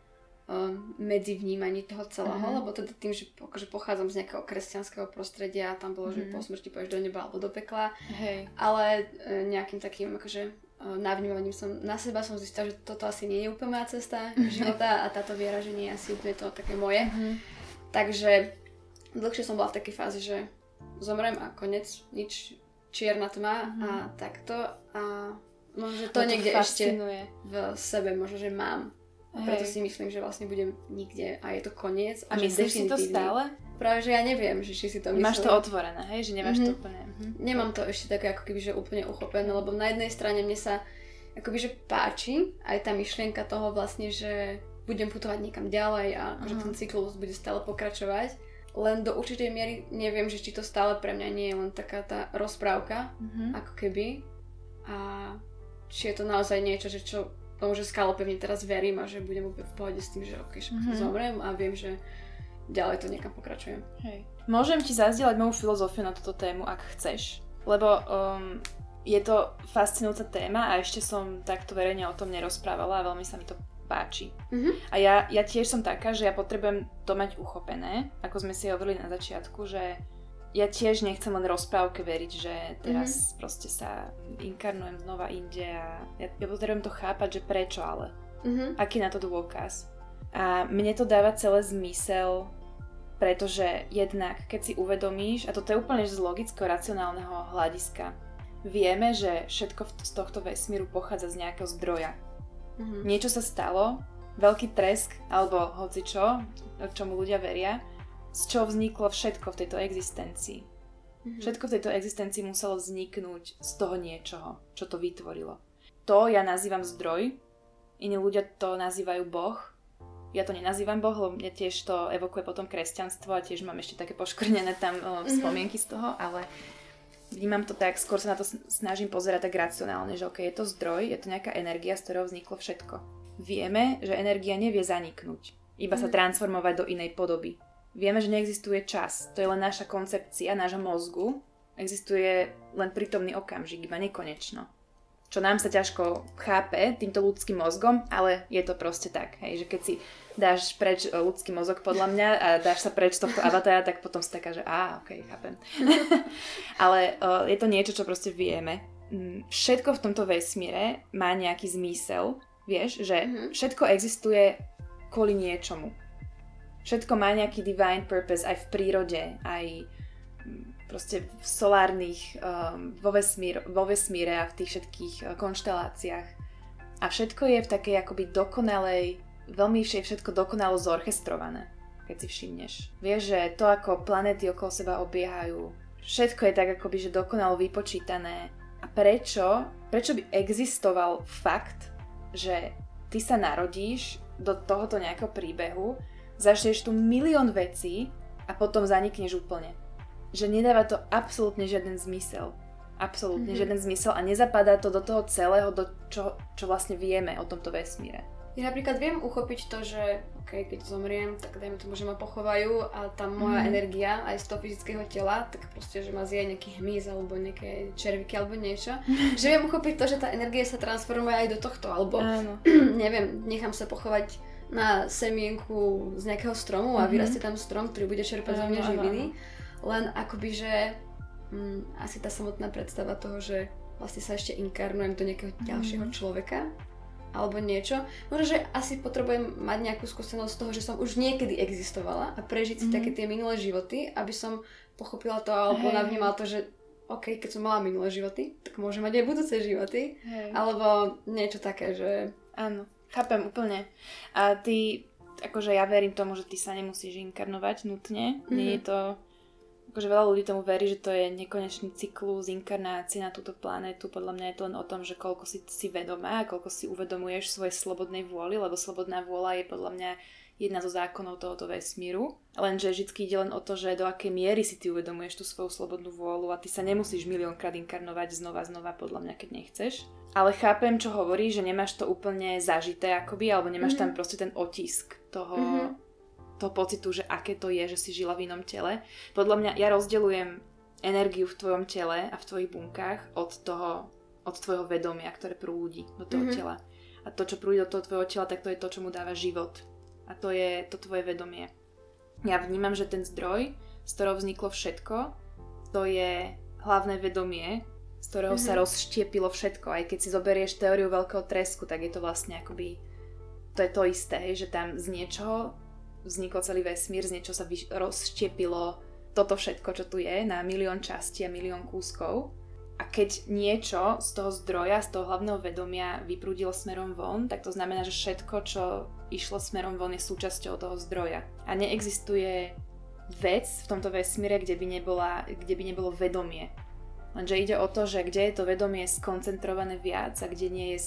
medzivnímaní toho celého, uh-huh. lebo teda tým, že, že pochádzam z nejakého kresťanského prostredia a tam bolo, uh-huh. že po smrti pôjdeš do neba alebo do pekla, hey. Ale uh, nejakým takým akože navnímaním som, na seba som zistila, že toto asi nie je úplne moja cesta života a táto viera, že nie je asi úplne to také moje. Mm-hmm. Takže dlhšie som bola v takej fáze, že zomrem a konec, nič, čierna tma mm-hmm. a takto a možno, že to no niekde to ešte v sebe, možno, že mám. A preto si myslím, že vlastne budem nikde a je to koniec. A, a myslíš si to stále? Práve, že ja neviem, že či si to myslím. Máš to otvorené, hej? Že nemáš mm-hmm. to úplne... Mm-hmm. Nemám to ešte také ako keby, že úplne uchopené, lebo na jednej strane mne sa akoby, že páči aj tá myšlienka toho vlastne, že budem putovať niekam ďalej a mm-hmm. že ten cyklus bude stále pokračovať. Len do určitej miery neviem, že či to stále pre mňa nie je len taká tá rozprávka, mm-hmm. ako keby. A či je to naozaj niečo, že čo... tomu, že skalopevne teraz verím a že budem úplne v pohode s tým, že ok, mm-hmm. zomrem a viem, že ďalej to niekam pokračujem. Hej. Môžem ti zazdieľať moju filozofiu na túto tému, ak chceš, lebo um, je to fascinujúca téma a ešte som takto verejne o tom nerozprávala a veľmi sa mi to páči. Mm-hmm. A ja, ja tiež som taká, že ja potrebujem to mať uchopené, ako sme si hovorili na začiatku, že ja tiež nechcem len rozprávke veriť, že teraz mm-hmm. proste sa inkarnujem znova inde a ja, ja potrebujem to chápať, že prečo ale. Mm-hmm. Aký na to dôkaz. A mne to dáva celé zmysel, pretože jednak, keď si uvedomíš, a toto je úplne z logicko-racionálneho hľadiska, vieme, že všetko z tohto vesmíru pochádza z nejakého zdroja. Mm-hmm. Niečo sa stalo, veľký tresk, alebo hocičo, čomu ľudia veria, z čoho vzniklo všetko v tejto existencii. Mm-hmm. Všetko v tejto existencii muselo vzniknúť z toho niečoho, čo to vytvorilo. To ja nazývam zdroj, iní ľudia to nazývajú Boh, ja to nenazývam Boh, lebo mne tiež to evokuje potom kresťanstvo a tiež mám ešte také poškvrnené tam mm-hmm. spomienky z toho, ale vnímam to tak, skôr sa na to snažím pozerať tak racionálne, že ok, je to zdroj, je to nejaká energia, z ktorého vzniklo všetko. Vieme, že energia nevie zaniknúť, iba mm-hmm. sa transformovať do inej podoby. Vieme, že neexistuje čas, to je len naša koncepcia, nášho mozgu. Existuje len prítomný okamžik, iba nekonečno. Čo nám sa ťažko chápe týmto ľudským mozgom, ale je to proste tak. Hej, že keď si dáš preč ľudský mozog podľa mňa a dáš sa preč tohto avatára, tak potom si taká, že á, okej, okay, chápem. Ale o, je to niečo, čo proste vieme. Všetko v tomto vesmíre má nejaký zmysel, vieš, že všetko existuje kvôli niečomu. Všetko má nejaký divine purpose aj v prírode, aj proste v solárnych, um, vo, vesmír, vo vesmíre a v tých všetkých uh, konšteláciách. A všetko je v takej akoby dokonalej, veľmi je všetko dokonalo zorchestrované, keď si všimneš. Vieš, že to ako planéty okolo seba obiehajú, všetko je tak akoby, že dokonalo vypočítané. A prečo, prečo by existoval fakt, že ty sa narodíš do tohoto nejakého príbehu, začneš tu milión vecí a potom zanikneš úplne. Že nedáva to absolútne žiaden zmysel. Absolútne mm-hmm. žiaden zmysel a nezapadá to do toho celého, do čo, čo vlastne vieme o tomto vesmíre. Ja napríklad viem uchopiť to, že okay, keď zomriem, tak dajme tomu, že ma pochovajú a tá moja mm-hmm. energia aj z toho fyzického tela, tak proste, že ma zje nejaký hmyz alebo nejaké červiky alebo niečo. Že viem uchopiť to, že tá energia sa transformuje aj do tohto, alebo áno. neviem, nechám sa pochovať na semienku z nejakého stromu a vyrastie tam strom, ktorý bude čerpať zo mňa živiny. Len akoby, že m, asi tá samotná predstava toho, že vlastne sa ešte inkarnujem do nejakého ďalšieho mm-hmm. človeka alebo niečo. Možno, že asi potrebujem mať nejakú skúsenosť z toho, že som už niekedy existovala a prežiť si mm-hmm. také tie minulé životy, aby som pochopila to alebo hey. navnímala to, že ok, keď som mala minulé životy, tak môžem mať aj budúce životy. Hey. Alebo niečo také, že... Áno. Chápem úplne. A ty, akože ja verím tomu, že ty sa nemusíš inkarnovať nutne. Mm-hmm. Nie je to, akože veľa ľudí tomu verí, že to je nekonečný cyklus inkarnácie na túto planetu. Podľa mňa je to len o tom, že koľko si, si vedomá a koľko si uvedomuješ svojej slobodnej vôli, lebo slobodná vôľa je podľa mňa jedna zo zákonov tohoto vesmíru. Lenže vždy ide len o to, že do akej miery si ty uvedomuješ tú svoju slobodnú vôľu a ty sa nemusíš miliónkrát inkarnovať znova, znova, podľa mňa, keď nechceš. Ale chápem, čo hovoríš, že nemáš to úplne zažité akoby, alebo nemáš mm-hmm. tam proste ten otisk toho, mm-hmm. toho pocitu, že aké to je, že si žila v inom tele. Podľa mňa ja rozdeľujem energiu v tvojom tele a v tvojich bunkách od toho, od tvojho vedomia, ktoré prúdi do toho mm-hmm. tela. A to, čo prúdi do toho tvojho tela, tak to je to, čo mu dáva život. A to je to tvoje vedomie. Ja vnímam, že ten zdroj, z ktorého vzniklo všetko, to je hlavné vedomie, z z ktorého mm-hmm. sa rozštiepilo všetko. Aj keď si zoberieš teóriu veľkého tresku, tak je to vlastne akoby, to je to isté, že tam z niečoho vznikol celý vesmír, z niečo sa vyš- rozštiepilo toto všetko, čo tu je, na milión častí a milión kúskov. A keď niečo z toho zdroja, z toho hlavného vedomia vyprúdilo smerom von, tak to znamená, že všetko, čo išlo smerom von, je súčasťou toho zdroja. A neexistuje vec v tomto vesmíre, kde by, nebola, kde by nebolo vedomie. Lenže ide o to, že kde je to vedomie skoncentrované viac a kde nie je,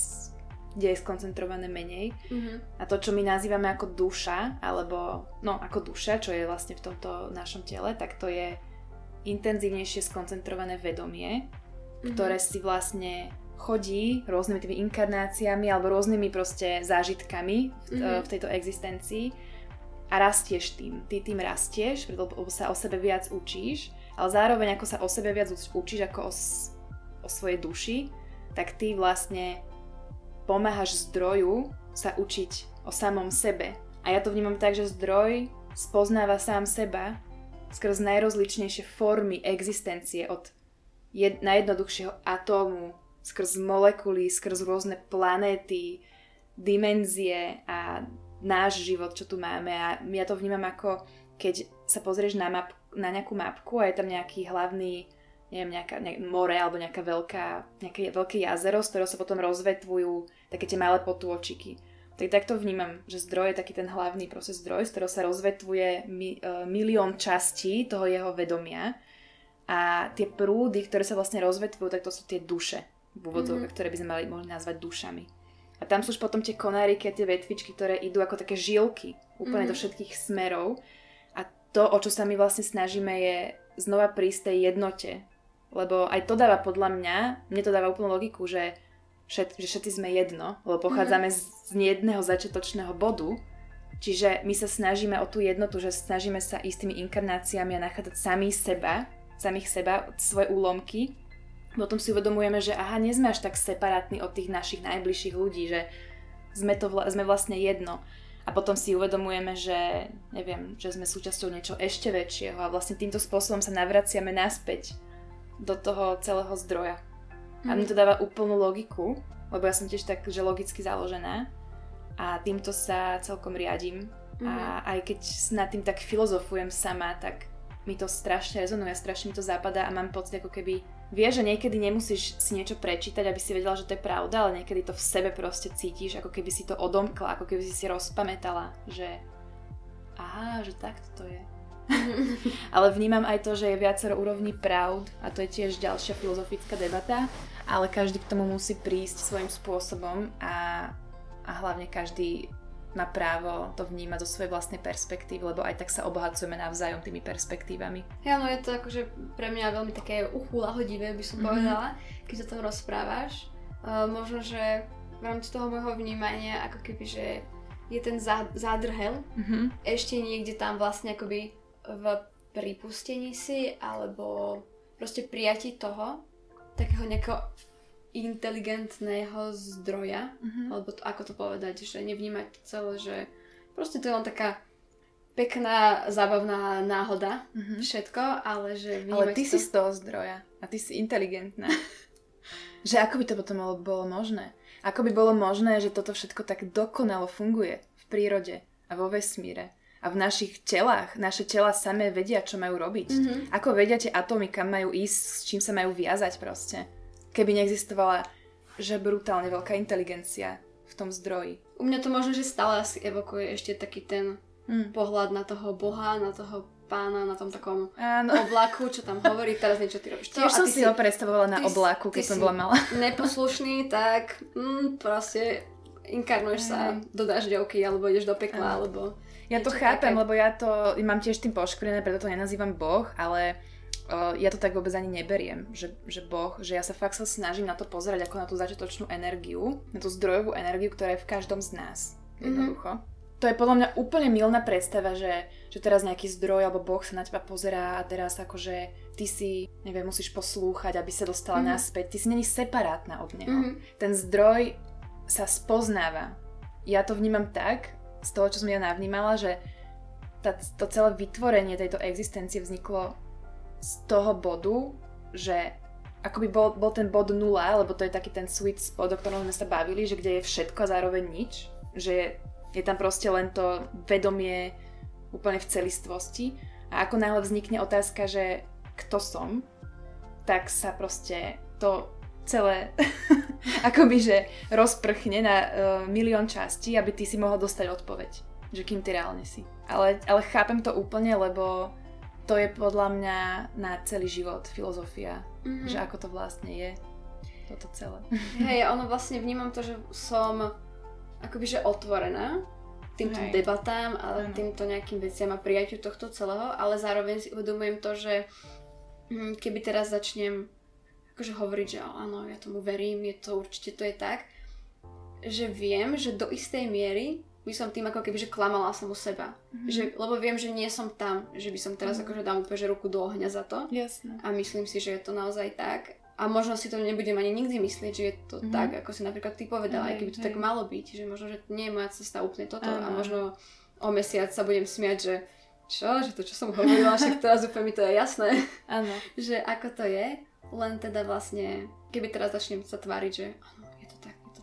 kde je skoncentrované menej. Mm-hmm. A to, čo my nazývame ako duša, alebo no ako duša, čo je vlastne v tomto našom tele, tak to je intenzívnejšie skoncentrované vedomie, ktoré si vlastne chodí rôznymi tými inkarnáciami alebo rôznymi proste zážitkami v, mm-hmm. v tejto existencii a rastieš tým. Ty tým rastieš, preto sa o sebe viac učíš, ale zároveň ako sa o sebe viac učíš ako o, o svojej duši, tak ty vlastne pomáhaš zdroju sa učiť o samom sebe. A ja to vnímam tak, že zdroj spoznáva sám seba skrz najrozličnejšie formy existencie od Jed, najjednoduchšieho atómu, skrz molekuly, skrz rôzne planéty, dimenzie a náš život, čo tu máme. A ja to vnímam ako, keď sa pozrieš na, map, na nejakú mapku a je tam nejaký hlavný, neviem, nejaká, ne, more alebo nejaká veľká, nejaké veľké jazero, z ktorého sa potom rozvetvujú také tie malé potôčiky. Tak takto vnímam, že zdroj je taký ten hlavný proste zdroj, z ktorého sa rozvetvuje mi, uh, milión častí toho jeho vedomia. A tie prúdy, ktoré sa vlastne rozvetvujú, tak to sú tie duše, v úvodzovkách, mm-hmm. ktoré by sme mali mohli nazvať dušami. A tam sú už potom tie konáriky a tie vetvičky, ktoré idú ako také žilky úplne mm-hmm. do všetkých smerov. A to, o čo sa my vlastne snažíme, je znova prísť tej jednote. Lebo aj to dáva podľa mňa, mne to dáva úplnú logiku, že, všet, že všetci sme jedno, lebo pochádzame mm-hmm. z jedného začiatočného bodu. Čiže my sa snažíme o tú jednotu, že snažíme sa ísť tými inkarnáciami a nachádzať samý seba, samých seba, svoje úlomky. Potom si uvedomujeme, že aha, nie sme až tak separátni od tých našich najbližších ľudí, že sme, to vla, sme vlastne jedno. A potom si uvedomujeme, že neviem, že sme súčasťou niečo ešte väčšieho a vlastne týmto spôsobom sa navraciame naspäť do toho celého zdroja. Mm. A mne to dáva úplnú logiku, lebo ja som tiež tak, že logicky založená a týmto sa celkom riadím. Mm. A aj keď nad tým tak filozofujem sama, tak mi to strašne rezonuje, strašne mi to zapadá a mám pocit, ako keby vieš, že niekedy nemusíš si niečo prečítať, aby si vedela, že to je pravda, ale niekedy to v sebe proste cítiš, ako keby si to odomkla, ako keby si si rozpamätala, že aha, že takto to je. Ale vnímam aj to, že je viacero úrovní pravd a to je tiež ďalšia filozofická debata, ale každý k tomu musí prísť svojím spôsobom a, a hlavne každý má právo to vnímať zo svojej vlastnej perspektívy, lebo aj tak sa obohacujeme navzájom tými perspektívami. Ja, no je to akože pre mňa veľmi také uchúľahodivé, by som mm-hmm. povedala, keď sa tam rozprávaš. Uh, možno, že v rámci toho môjho vnímania, ako keby, že je ten zá, zádrhel mm-hmm. ešte niekde tam vlastne akoby v pripustení si, alebo proste prijatí toho, takého nejakého inteligentného zdroja, mm-hmm. alebo to, ako to povedať, že nevnímať celé, že proste to je len taká pekná, zábavná náhoda, mm-hmm. všetko, ale že vnímať. Ale ty to... si z toho zdroja a ty si inteligentná. Že ako by to potom bolo možné? Ako by bolo možné, že toto všetko tak dokonalo funguje v prírode a vo vesmíre a v našich telách? Naše tela samé vedia, čo majú robiť. Mm-hmm. Ako vedia tie atómy, kam majú ísť, s čím sa majú viazať proste? Keby neexistovala, že brutálne veľká inteligencia v tom zdroji. U mňa to možno, že stále asi evokuje ešte taký ten mm. pohľad na toho Boha, na toho pána, na tom takom Áno. oblaku, čo tam hovorí, teraz niečo ty robíš. Tiež som si ho predstavovala na oblaku, keď som bola malá. Neposlušný, tak mm, proste inkarnuješ sa do dažďovky, alebo ideš do pekla, Áno. alebo... Ja to chápem, také. Lebo ja to mám tiež tým poškvrnené, preto to nenazývam Boh, ale... ja to tak vôbec ani neberiem, že, že Boh, že ja sa fakt sa snažím na to pozerať ako na tú začiatočnú energiu, na tú zdrojovú energiu, ktorá je v každom z nás. Jednoducho. Mm-hmm. To je podľa mňa úplne mylná predstava, že, že teraz nejaký zdroj alebo Boh sa na teba pozerá a teraz akože ty si, neviem, musíš poslúchať, aby sa dostala mm-hmm. naspäť. Ty si není separátna od neho. Mm-hmm. Ten zdroj sa spoznáva. Ja to vnímam tak, z toho, čo som ja navnímala, že tá, to celé vytvorenie tejto existencie vzniklo z toho bodu, že akoby bol, bol ten bod nula, lebo to je taký ten sweet spot, o ktorom sme sa bavili, že kde je všetko a zároveň nič, že je, je tam proste len to vedomie úplne v celistvosti a ako náhle vznikne otázka, že kto som, tak sa proste to celé akoby, že rozprchne na uh, milión častí, aby ty si mohol dostať odpoveď, že kým ty reálne si. Ale, ale chápem to úplne, lebo to je podľa mňa na celý život filozofia, mm-hmm. že ako to vlastne je, toto celé. Hej, ono vlastne vnímam to, že som akoby, že otvorená týmto Hej. debatám a ano. týmto nejakým veciam a prijaťu tohto celého, ale zároveň si uvedomujem to, že hm, keby teraz začnem akože hovoriť, že áno, ja tomu verím, je to určite, to je tak, že viem, že do istej miery by som tým ako keby, že klamala som u seba. Mm-hmm. Že, lebo viem, že nie som tam, že by som teraz mm-hmm. akože dám úplne že ruku do ohňa za to. Jasne. A myslím si, že je to naozaj tak. A možno si to nebudem ani nikdy myslieť, že je to mm-hmm. tak, ako si napríklad ty povedala, aj keby to aj. tak malo byť. Že možno, že nie je moja cesta úplne toto. Aj. A možno o mesiac sa budem smiať, že čo? Že to, čo som hovorila, však teraz úplne mi to je jasné. Áno. Že ako to je, len teda vlastne, keby teraz začnem sa tváriť, že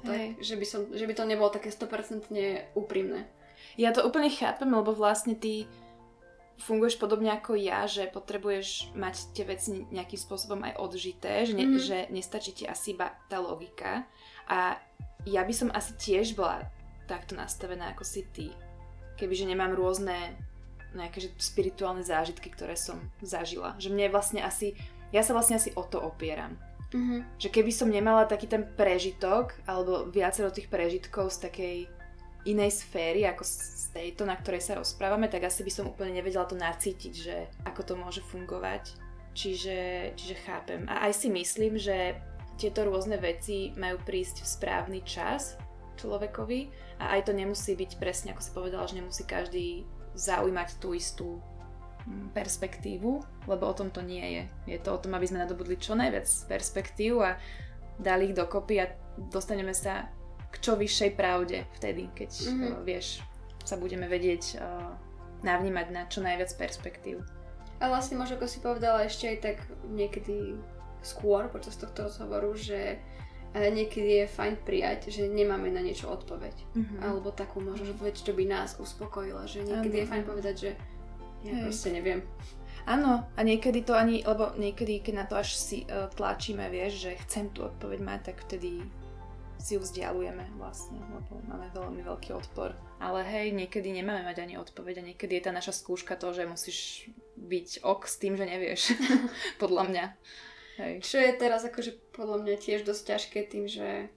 tak, že by, som, že by to nebolo také sto percent úprimné. Ja to úplne chápem, lebo vlastne ty funguješ podobne ako ja, že potrebuješ mať tie veci nejakým spôsobom aj odžité, že, ne, mm-hmm. že nestačí ti asi iba tá logika. A ja by som asi tiež bola takto nastavená ako si ty, kebyže nemám rôzne nejaké spirituálne zážitky, ktoré som zažila. Že mne vlastne asi, ja sa vlastne asi o to opieram. Mm-hmm. Že keby som nemala taký ten prežitok alebo viacero tých prežitkov z takej inej sféry ako z tejto, na ktorej sa rozprávame, tak asi by som úplne nevedela to nacítiť, že ako to môže fungovať, čiže, čiže chápem a aj si myslím, že tieto rôzne veci majú prísť v správny čas človekovi a aj to nemusí byť presne ako si povedala, že nemusí každý zaujímať tú istú perspektívu, lebo o tom to nie je. Je to o tom, aby sme nadobudli čo najviac perspektív a dali ich dokopy a dostaneme sa k čo vyššej pravde vtedy, keď mm-hmm. uh, vieš, sa budeme vedieť uh, navnímať na čo najviac perspektív. A vlastne možno, ako si povedala ešte aj tak niekedy skôr počas tohto rozhovoru, že niekedy je fajn prijať, že nemáme na niečo odpoveď. Mm-hmm. Alebo takú možno, že povedať, čo by nás uspokojilo. Že niekedy ano. je fajn povedať, že ja proste neviem. Áno, a niekedy to ani, lebo niekedy, keď na to až si uh, tlačíme, vieš, že chcem tú odpoveď mať, tak vtedy si ju vzdialujeme vlastne, lebo máme veľmi veľký odpor. Ale hej, niekedy nemáme mať ani odpoveď a niekedy je tá naša skúška to, že musíš byť ok s tým, že nevieš. Podľa mňa. Hej. Čo je teraz akože podľa mňa tiež dosť ťažké tým, že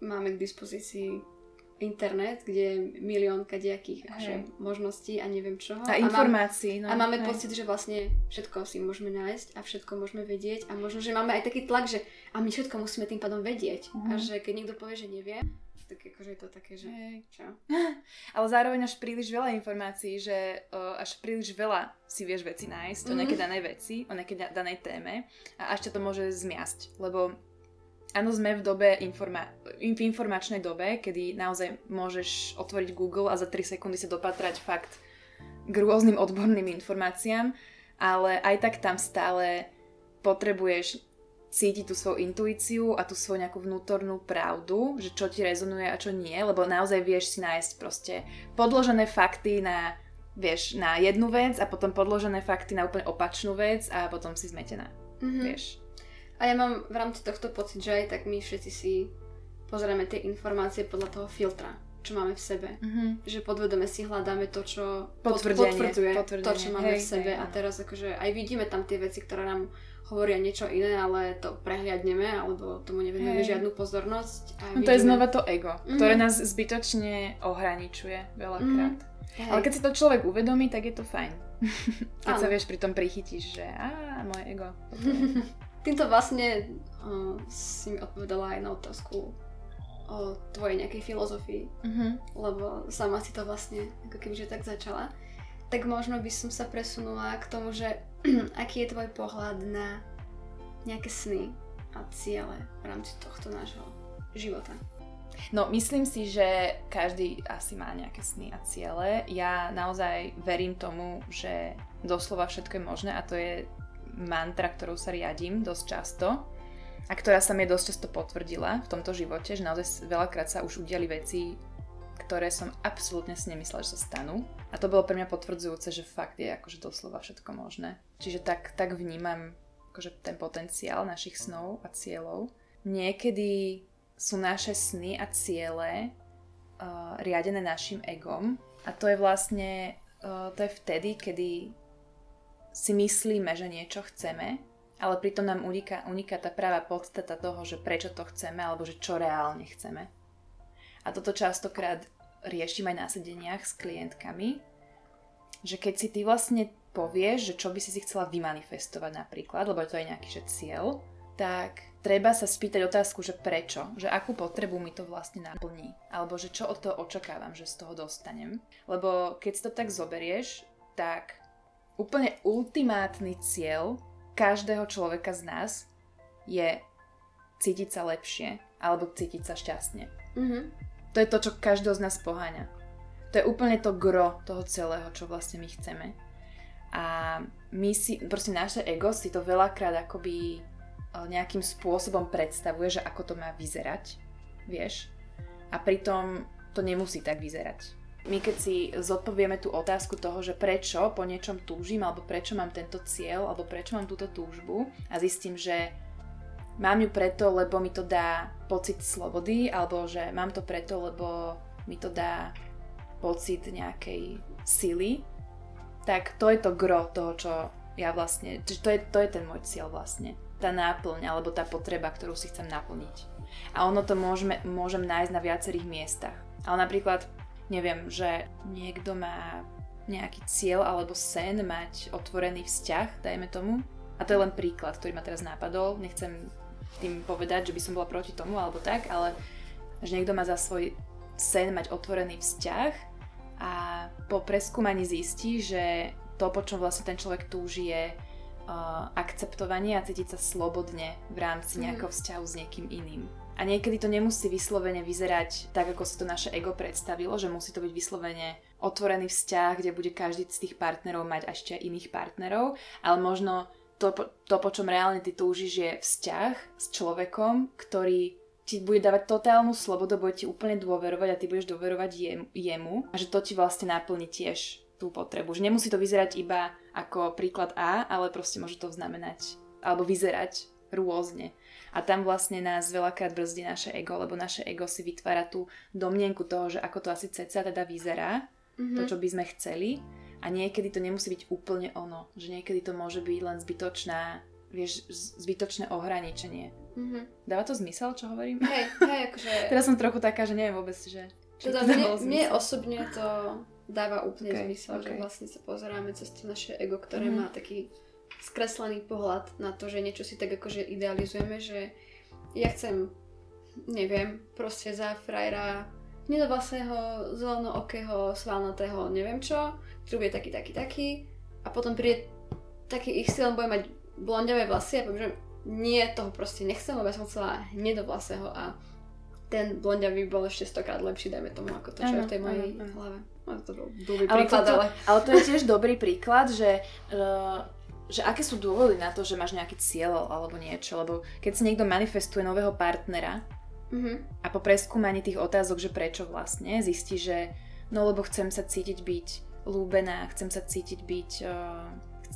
máme k dispozícii internet, kde je milión kadejakých možností a neviem čoho. A informácií. No, a máme hej. pocit, že vlastne všetko si môžeme nájsť a všetko môžeme vedieť a možno, že máme aj taký tlak, že a my všetko musíme tým pádom vedieť. Uh-huh. A že keď niekto povie, že nevie, tak akože je to také, že hej. čo. Ale zároveň až príliš veľa informácií, že uh, až príliš veľa si vieš veci nájsť mm. o nejaké danej veci, o nejaké danej téme a až ťa to môže zmiasť, lebo áno, sme v dobe informa- v informačnej dobe, kedy naozaj môžeš otvoriť Google a za tri sekundy sa dopatrať fakt k rôznym odborným informáciám, ale aj tak tam stále potrebuješ cítiť tú svoju intuíciu a tú svoju nejakú vnútornú pravdu, že čo ti rezonuje a čo nie, lebo naozaj vieš si nájsť proste podložené fakty na, vieš, na jednu vec a potom podložené fakty na úplne opačnú vec a potom si zmetená, mm-hmm. vieš. A ja mám v rámci tohto pocit, že aj tak my všetci si pozrieme tie informácie podľa toho filtra, čo máme v sebe. Mm-hmm. Že podvedome si hľadáme to, čo potvrdzuje to, čo máme hej, v sebe. Hej, a teraz akože aj vidíme tam tie veci, ktoré nám hovoria niečo iné, ale to prehliadneme alebo tomu nevenujeme žiadnu pozornosť. A no vidíme... To je znova to ego, mm-hmm. ktoré nás zbytočne ohraničuje veľakrát. Mm-hmm. Hej. Ale keď si to človek uvedomí, tak je to fajn. Keď ano. sa vieš pri tom prichytíš, že á, moje ego. Týmto vlastne uh, si mi odpovedala aj na otázku o tvojej nejakej filozofii, mm-hmm. lebo sama si to vlastne ako kebyže tak začala. Tak možno by som sa presunula k tomu, že aký je tvoj pohľad na nejaké sny a ciele v rámci tohto nášho života? No, myslím si, že každý asi má nejaké sny a ciele. Ja naozaj verím tomu, že doslova všetko je možné a to je mantra, ktorou sa riadím dosť často a ktorá sa mi dosť často potvrdila v tomto živote, že naozaj veľakrát sa už udiali veci, ktoré som absolútne si nemyslela, že sa stanú. A to bolo pre mňa potvrdzujúce, že fakt je akože doslova všetko možné. Čiže tak, tak vnímam akože ten potenciál našich snov a cieľov. Niekedy sú naše sny a ciele uh, riadené našim egom a to je vlastne uh, to je vtedy, kedy si myslíme, že niečo chceme, ale pritom nám uniká, uniká tá práva podstata toho, že prečo to chceme alebo že čo reálne chceme. A toto častokrát riešim aj na sedeniach s klientkami, že keď si ty vlastne povieš, že čo by si si chcela vymanifestovať napríklad, lebo to je nejaký že cieľ, tak treba sa spýtať otázku, že prečo, že akú potrebu mi to vlastne naplní, alebo že čo od toho očakávam, že z toho dostanem. Lebo keď si to tak zoberieš, tak úplne ultimátny cieľ každého človeka z nás je cítiť sa lepšie alebo cítiť sa šťastne. Mm-hmm. To je to, čo každého z nás poháňa. To je úplne to gro toho celého, čo vlastne my chceme. A my si, proste naše ego si to veľakrát akoby nejakým spôsobom predstavuje, že ako to má vyzerať, vieš? A pritom to nemusí tak vyzerať. My keď si zodpovieme tú otázku toho, že prečo po niečom túžim, alebo prečo mám tento cieľ, alebo prečo mám túto túžbu a zistím, že mám ju preto, lebo mi to dá pocit slobody, alebo že mám to preto, lebo mi to dá pocit nejakej sily, tak to je to gro toho, čo ja vlastne, čiže to je, to je ten môj cieľ vlastne, tá náplň, alebo tá potreba, ktorú si chcem naplniť. A ono to môžeme, môžem nájsť na viacerých miestach. Ale napríklad neviem, že niekto má nejaký cieľ alebo sen mať otvorený vzťah, dajme tomu. A to je len príklad, ktorý ma teraz nápadol. Nechcem tým povedať, že by som bola proti tomu alebo tak, ale že niekto má za svoj sen mať otvorený vzťah a po preskúmaní zistí, že to, po čom vlastne ten človek túži, je uh, akceptovanie a cítiť sa slobodne v rámci nejakého vzťahu s niekým iným. A niekedy to nemusí vyslovene vyzerať tak, ako si to naše ego predstavilo, že musí to byť vyslovene otvorený vzťah, kde bude každý z tých partnerov mať ešte iných partnerov, ale možno to, to po čom reálne ty túžiš, je vzťah s človekom, ktorý ti bude dávať totálnu slobodu, bude ti úplne dôverovať a ty budeš dôverovať jemu a že to ti vlastne naplní tiež tú potrebu. Že nemusí to vyzerať iba ako príklad A, ale proste môže to znamenať alebo vyzerať rôzne. A tam vlastne nás veľakrát brzdí naše ego, lebo naše ego si vytvára tú domnienku toho, že ako to asi ceca teda vyzerá, mm-hmm. to, čo by sme chceli. A niekedy to nemusí byť úplne ono. Že niekedy to môže byť len zbytočná, vieš, zbytočné ohraničenie. Mm-hmm. Dáva to zmysel, čo hovorím? Hej, hej, akože... Teraz som trochu taká, že neviem vôbec, že... Teda mne, mne osobne to dáva úplne okay, zmysel, okay. Že vlastne sa pozeráme cez to naše ego, ktoré mm-hmm. má taký skreslený pohľad na to, že niečo si tak akože idealizujeme, že ja chcem, neviem, proste za frajera nedovlasného, zelenookého, svalnatého, neviem čo, ktorý je taký, taký, taký a potom príde taký ich cieľ, bude mať blondiavé vlasy a poviem, že nie, toho proste nechcem, lebo ja som chcela nedovlasného a ten blondiavý bol ešte stokrát lepší, dajme tomu, ako to, čo je v tej mojej ano, ano. hlave. Ale to bol blbý príklad, ale... To, ale to je tiež dobrý príklad, že... Uh... že aké sú dôvody na to, že máš nejaký cieľ alebo niečo, lebo keď si niekto manifestuje nového partnera mm-hmm. a po preskúmaní tých otázok, že prečo vlastne, zistí, že no lebo chcem sa cítiť byť ľúbená, chcem sa cítiť byť, uh,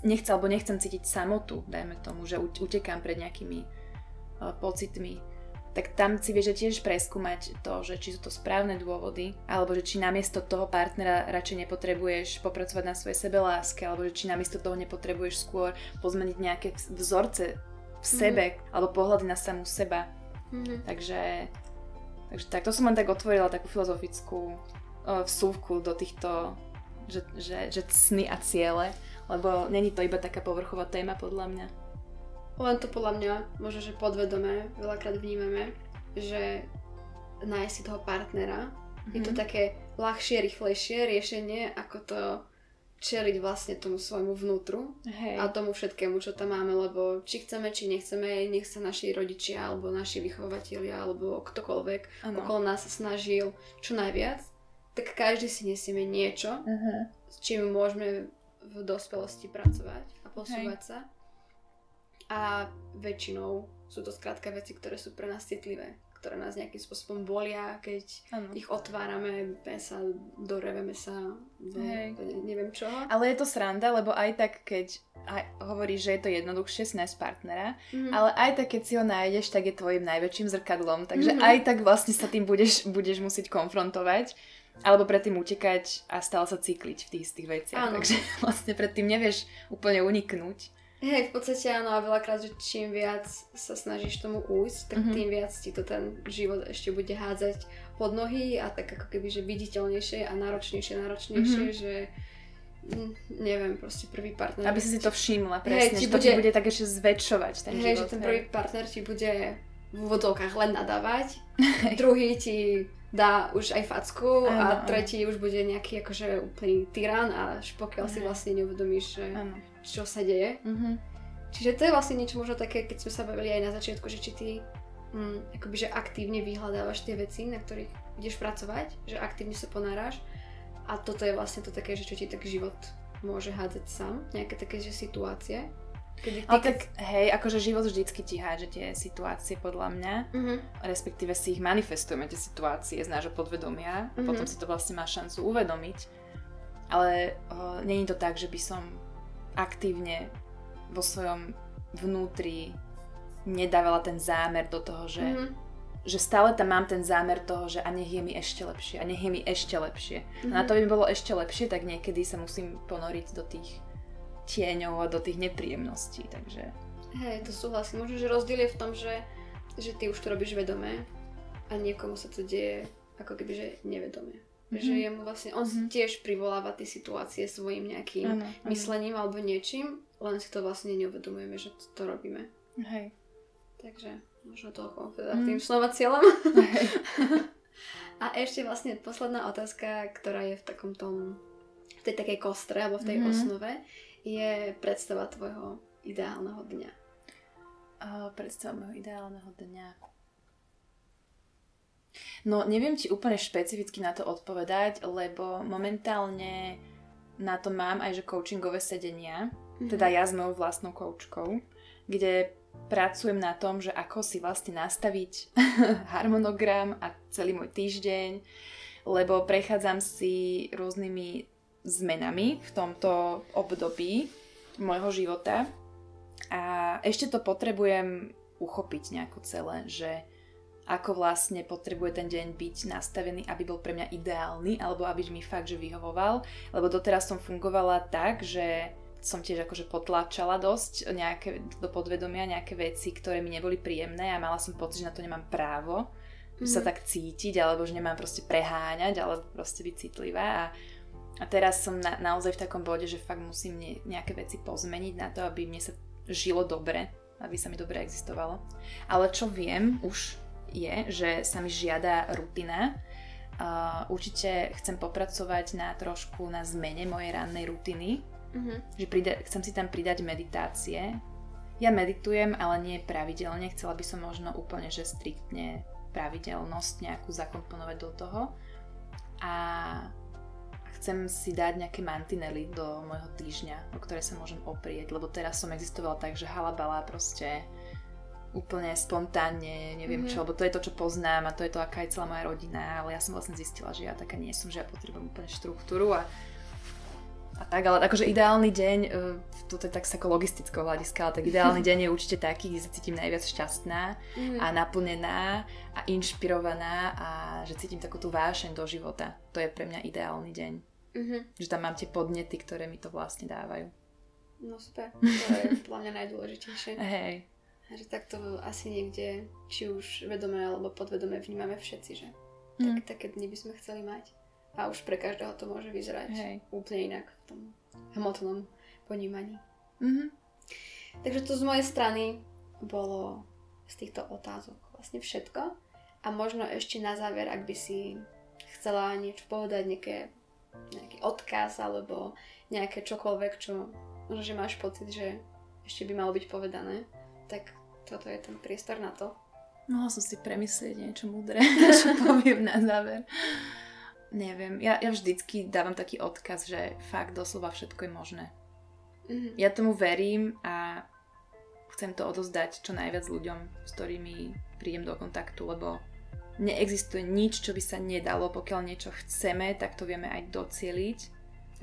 nechcem alebo nechcem cítiť samotu, dajme tomu, že utekám pred nejakými uh, pocitmi, tak tam si vieš tiež preskúmať to, že či sú to správne dôvody, alebo že či namiesto toho partnera radšej nepotrebuješ popracovať na svojej sebeláske, alebo že či namiesto toho nepotrebuješ skôr pozmeniť nejaké vzorce v sebe, mm-hmm. alebo pohľady na samú seba. Mm-hmm. Takže, takže tak, to som len tak otvorila takú filozofickú uh, vsúvku do týchto, že, že, že sny a ciele, lebo není to iba taká povrchová téma podľa mňa. Len to podľa mňa, možno, že podvedome, veľakrát vnímame, že nájsť si toho partnera mm-hmm. je to také ľahšie, rýchlejšie riešenie, ako to čeliť vlastne tomu svojmu vnútru Hej. a tomu všetkému, čo tam máme, lebo či chceme, či nechceme, nech sa naši rodičia, alebo naši vychovatelia, alebo ktokoľvek ano. okolo nás snažil čo najviac, tak každý si nesieme niečo, uh-huh. s čím môžeme v dospelosti pracovať a posúvať Hej. sa. A väčšinou Sú to skrátka veci, ktoré sú pre nás citlivé, ktoré nás nejakým spôsobom bolia, keď ano. Ich otvárame, sa doreveme sa, ne, neviem čo. Ale je to sranda, lebo aj tak, keď aj hovoríš, že je to jednoduchšie snájsť partnera, mm-hmm. ale aj tak, keď si ho nájdeš, tak je tvojim najväčším zrkadlom, takže mm-hmm. aj tak vlastne sa tým budeš, budeš musieť konfrontovať. Alebo predtým utekať a stále sa cykliť v tých istých veciach. Áno. Takže vlastne predtým nevieš úplne uniknúť. Hej, v podstate áno, a veľakrát, že čím viac sa snažíš tomu újsť, tak mm-hmm. tým viac ti to ten život ešte bude hádzať pod nohy a tak ako keby, že viditeľnejšie a náročnejšie, náročnejšie, mm-hmm. že neviem, proste prvý partner... Aby si si to všimla, presne, hey, že to bude... ti bude tak ešte zväčšovať ten hey, život. Hej, že ten prvý partner ti bude v úvodzovkách len nadávať, druhý ti... dá už aj facku ano, a tretí ano. Už bude nejaký akože úplný tyran až pokiaľ ano. Si vlastne neuvedomíš, že čo sa deje. Uh-huh. Čiže to je vlastne niečo možno také, keď sme sa bavili aj na začiatku, že či ty hm, akoby, že aktívne vyhľadávaš tie veci, na ktorých ideš pracovať, že aktívne sa ponáraš a toto je vlastne to také, že čo ti tak život môže hádzať sám, nejaké také že situácie. Kedy ty... Ale tak, hej, akože život vždycky ti hádže tie situácie podľa mňa, uh-huh. respektíve si ich manifestujeme, tie situácie z nášho podvedomia, uh-huh. potom si to vlastne má šancu uvedomiť, ale uh, nie je to tak, že by som aktívne vo svojom vnútri nedávala ten zámer do toho, že, uh-huh. že stále tam mám ten zámer toho, že a nech je mi ešte lepšie, a nech je mi ešte lepšie. Uh-huh. A na to by mi bolo ešte lepšie, tak niekedy sa musím ponoriť do tých tieňov a do tých nepríjemností, takže... Hej, to súhlasím. Možno, že rozdiel je v tom, že, že ty už to robíš vedomé a niekomu sa to deje ako keby, že nevedomé. Mm-hmm. Že jemu vlastne, on mm-hmm. tiež privoláva tie situácie svojim nejakým ano, myslením ano. Alebo niečím, len si to vlastne neuvedomujeme, že to, to robíme. Hej. Takže možno toľko teda mm. tým slova cieľom. Hej. A ešte vlastne posledná otázka, ktorá je v takom tom, v tej takej kostre alebo v tej mm-hmm. osnove, je predstava tvojho ideálneho dňa. Uh, predstava mojho ideálneho dňa. No, neviem ti úplne špecificky na to odpovedať, lebo momentálne na to mám aj že coachingové sedenia, mm-hmm. teda ja s mojou vlastnou koučkou, kde pracujem na tom, že ako si vlastne nastaviť harmonogram a celý môj týždeň, lebo prechádzam si rôznymi zmenami v tomto období môjho života a ešte to potrebujem uchopiť nejako celé, že ako vlastne potrebuje ten deň byť nastavený, aby bol pre mňa ideálny alebo aby mi fakt, že vyhovoval, lebo doteraz som fungovala tak, že som tiež akože potláčala dosť nejaké, do podvedomia nejaké veci, ktoré mi neboli príjemné a mala som pocit, že na to nemám právo mm. sa tak cítiť, alebo že nemám proste preháňať, alebo proste byť citlivá a A teraz som na, naozaj v takom bode, že fakt musím ne, nejaké veci pozmeniť na to, aby mne sa žilo dobre, aby sa mi dobre existovalo. Ale čo viem už je, že sa mi žiada rutina. Uh, určite chcem popracovať na trošku na zmene mojej rannej rutiny. Uh-huh. Že prida- chcem si tam pridať meditácie. Ja meditujem, ale nie pravidelne. Chcela by som možno úplne, že striktne pravidelnosť nejakú zakomponovať do toho. A... chcem si dať nejaké mantinely do môjho týždňa, o ktoré sa môžem oprieť, lebo teraz som existovala tak, že halabala proste úplne spontánne, neviem mm-hmm. čo, lebo to je to, čo poznám a to je to, aká je celá moja rodina, ale ja som vlastne zistila, že ja taká nie som, že ja potrebujem úplne štruktúru a, a tak, ale akože ideálny deň, toto je tak z takého logistického hľadiska, ale tak ideálny deň je určite taký, kde sa cítim najviac šťastná mm-hmm. a naplnená a inšpirovaná a že cítim takú tú vášeň do života. To je pre mňa ideálny deň. Uh-huh. Že tam mám tie podnety, ktoré mi to vlastne dávajú. No super, to je podľa mňa najdôležitejšie. Hej. Že takto asi niekde, či už vedomé alebo podvedomé vnímame všetci, že? Mm. Tak, také dni by sme chceli mať. A už pre každého to môže vyzerať Hej. úplne inak v tom hmotnom ponímaní. Uh-huh. Takže to z mojej strany bolo z týchto otázok vlastne všetko. A možno ešte na záver, ak by si chcela niečo povedať, nejaké nejaký odkaz alebo nejaké čokoľvek, čo možno, že máš pocit, že ešte by malo byť povedané, tak toto je ten priestor na to. Mohla som si premyslieť niečo múdre, čo poviem na záver. Neviem, ja, ja vždycky dávam taký odkaz, že fakt doslova všetko je možné. Mm-hmm. Ja tomu verím a chcem to odozdať čo najviac ľuďom, s ktorými prídem do kontaktu, lebo neexistuje nič, čo by sa nedalo. Pokiaľ niečo chceme, tak to vieme aj docieliť.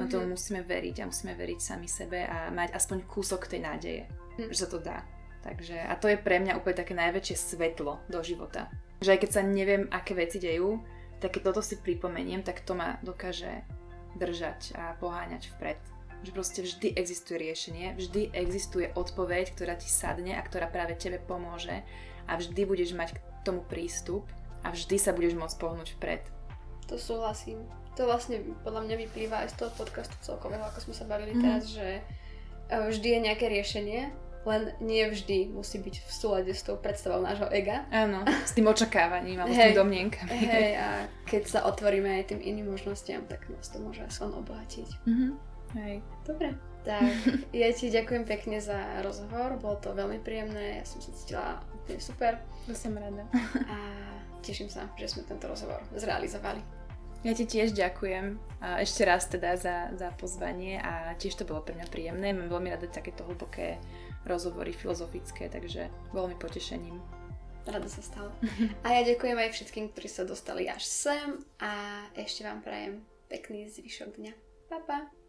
No to mm-hmm. musíme veriť a musíme veriť sami sebe a mať aspoň kúsok tej nádeje, mm. že sa to dá. Takže, a to je pre mňa úplne také najväčšie svetlo do života. Že aj keď sa neviem, aké veci dejú, tak keď toto si pripomeniem, tak to ma dokáže držať a poháňať vpred. Že proste vždy existuje riešenie, vždy existuje odpoveď, ktorá ti sadne a ktorá práve tebe pomôže a vždy budeš mať k tomu prístup a vždy sa budeš môcť pohnúť vpred. To súhlasím. To vlastne podľa mňa vyplýva aj z toho podcastu celkového, ako sme sa bavili mm. teraz, že vždy je nejaké riešenie, len nie vždy musí byť v súlade s tou predstavou nášho ega. Áno, s tým očakávaním alebo hey, s tým domnienkami. Hej, a keď sa otvoríme aj tým iným možnostiam, tak nás to môže aspoň obohatiť. Mm-hmm. Hej. Dobre. Tak, ja ti ďakujem pekne za rozhovor, bolo to veľmi príjemné, ja som sa cítila úplne super. To som rada. A teším sa, že sme tento rozhovor zrealizovali. Ja ti tiež ďakujem ešte raz teda za, za pozvanie a tiež to bolo pre mňa príjemné. Mám veľmi rada takéto hlboké rozhovory filozofické, takže bolo mi potešením. Rada sa stalo. A ja ďakujem aj všetkým, ktorí sa dostali až sem a ešte vám prajem pekný zvyšok dňa. Pa, pa.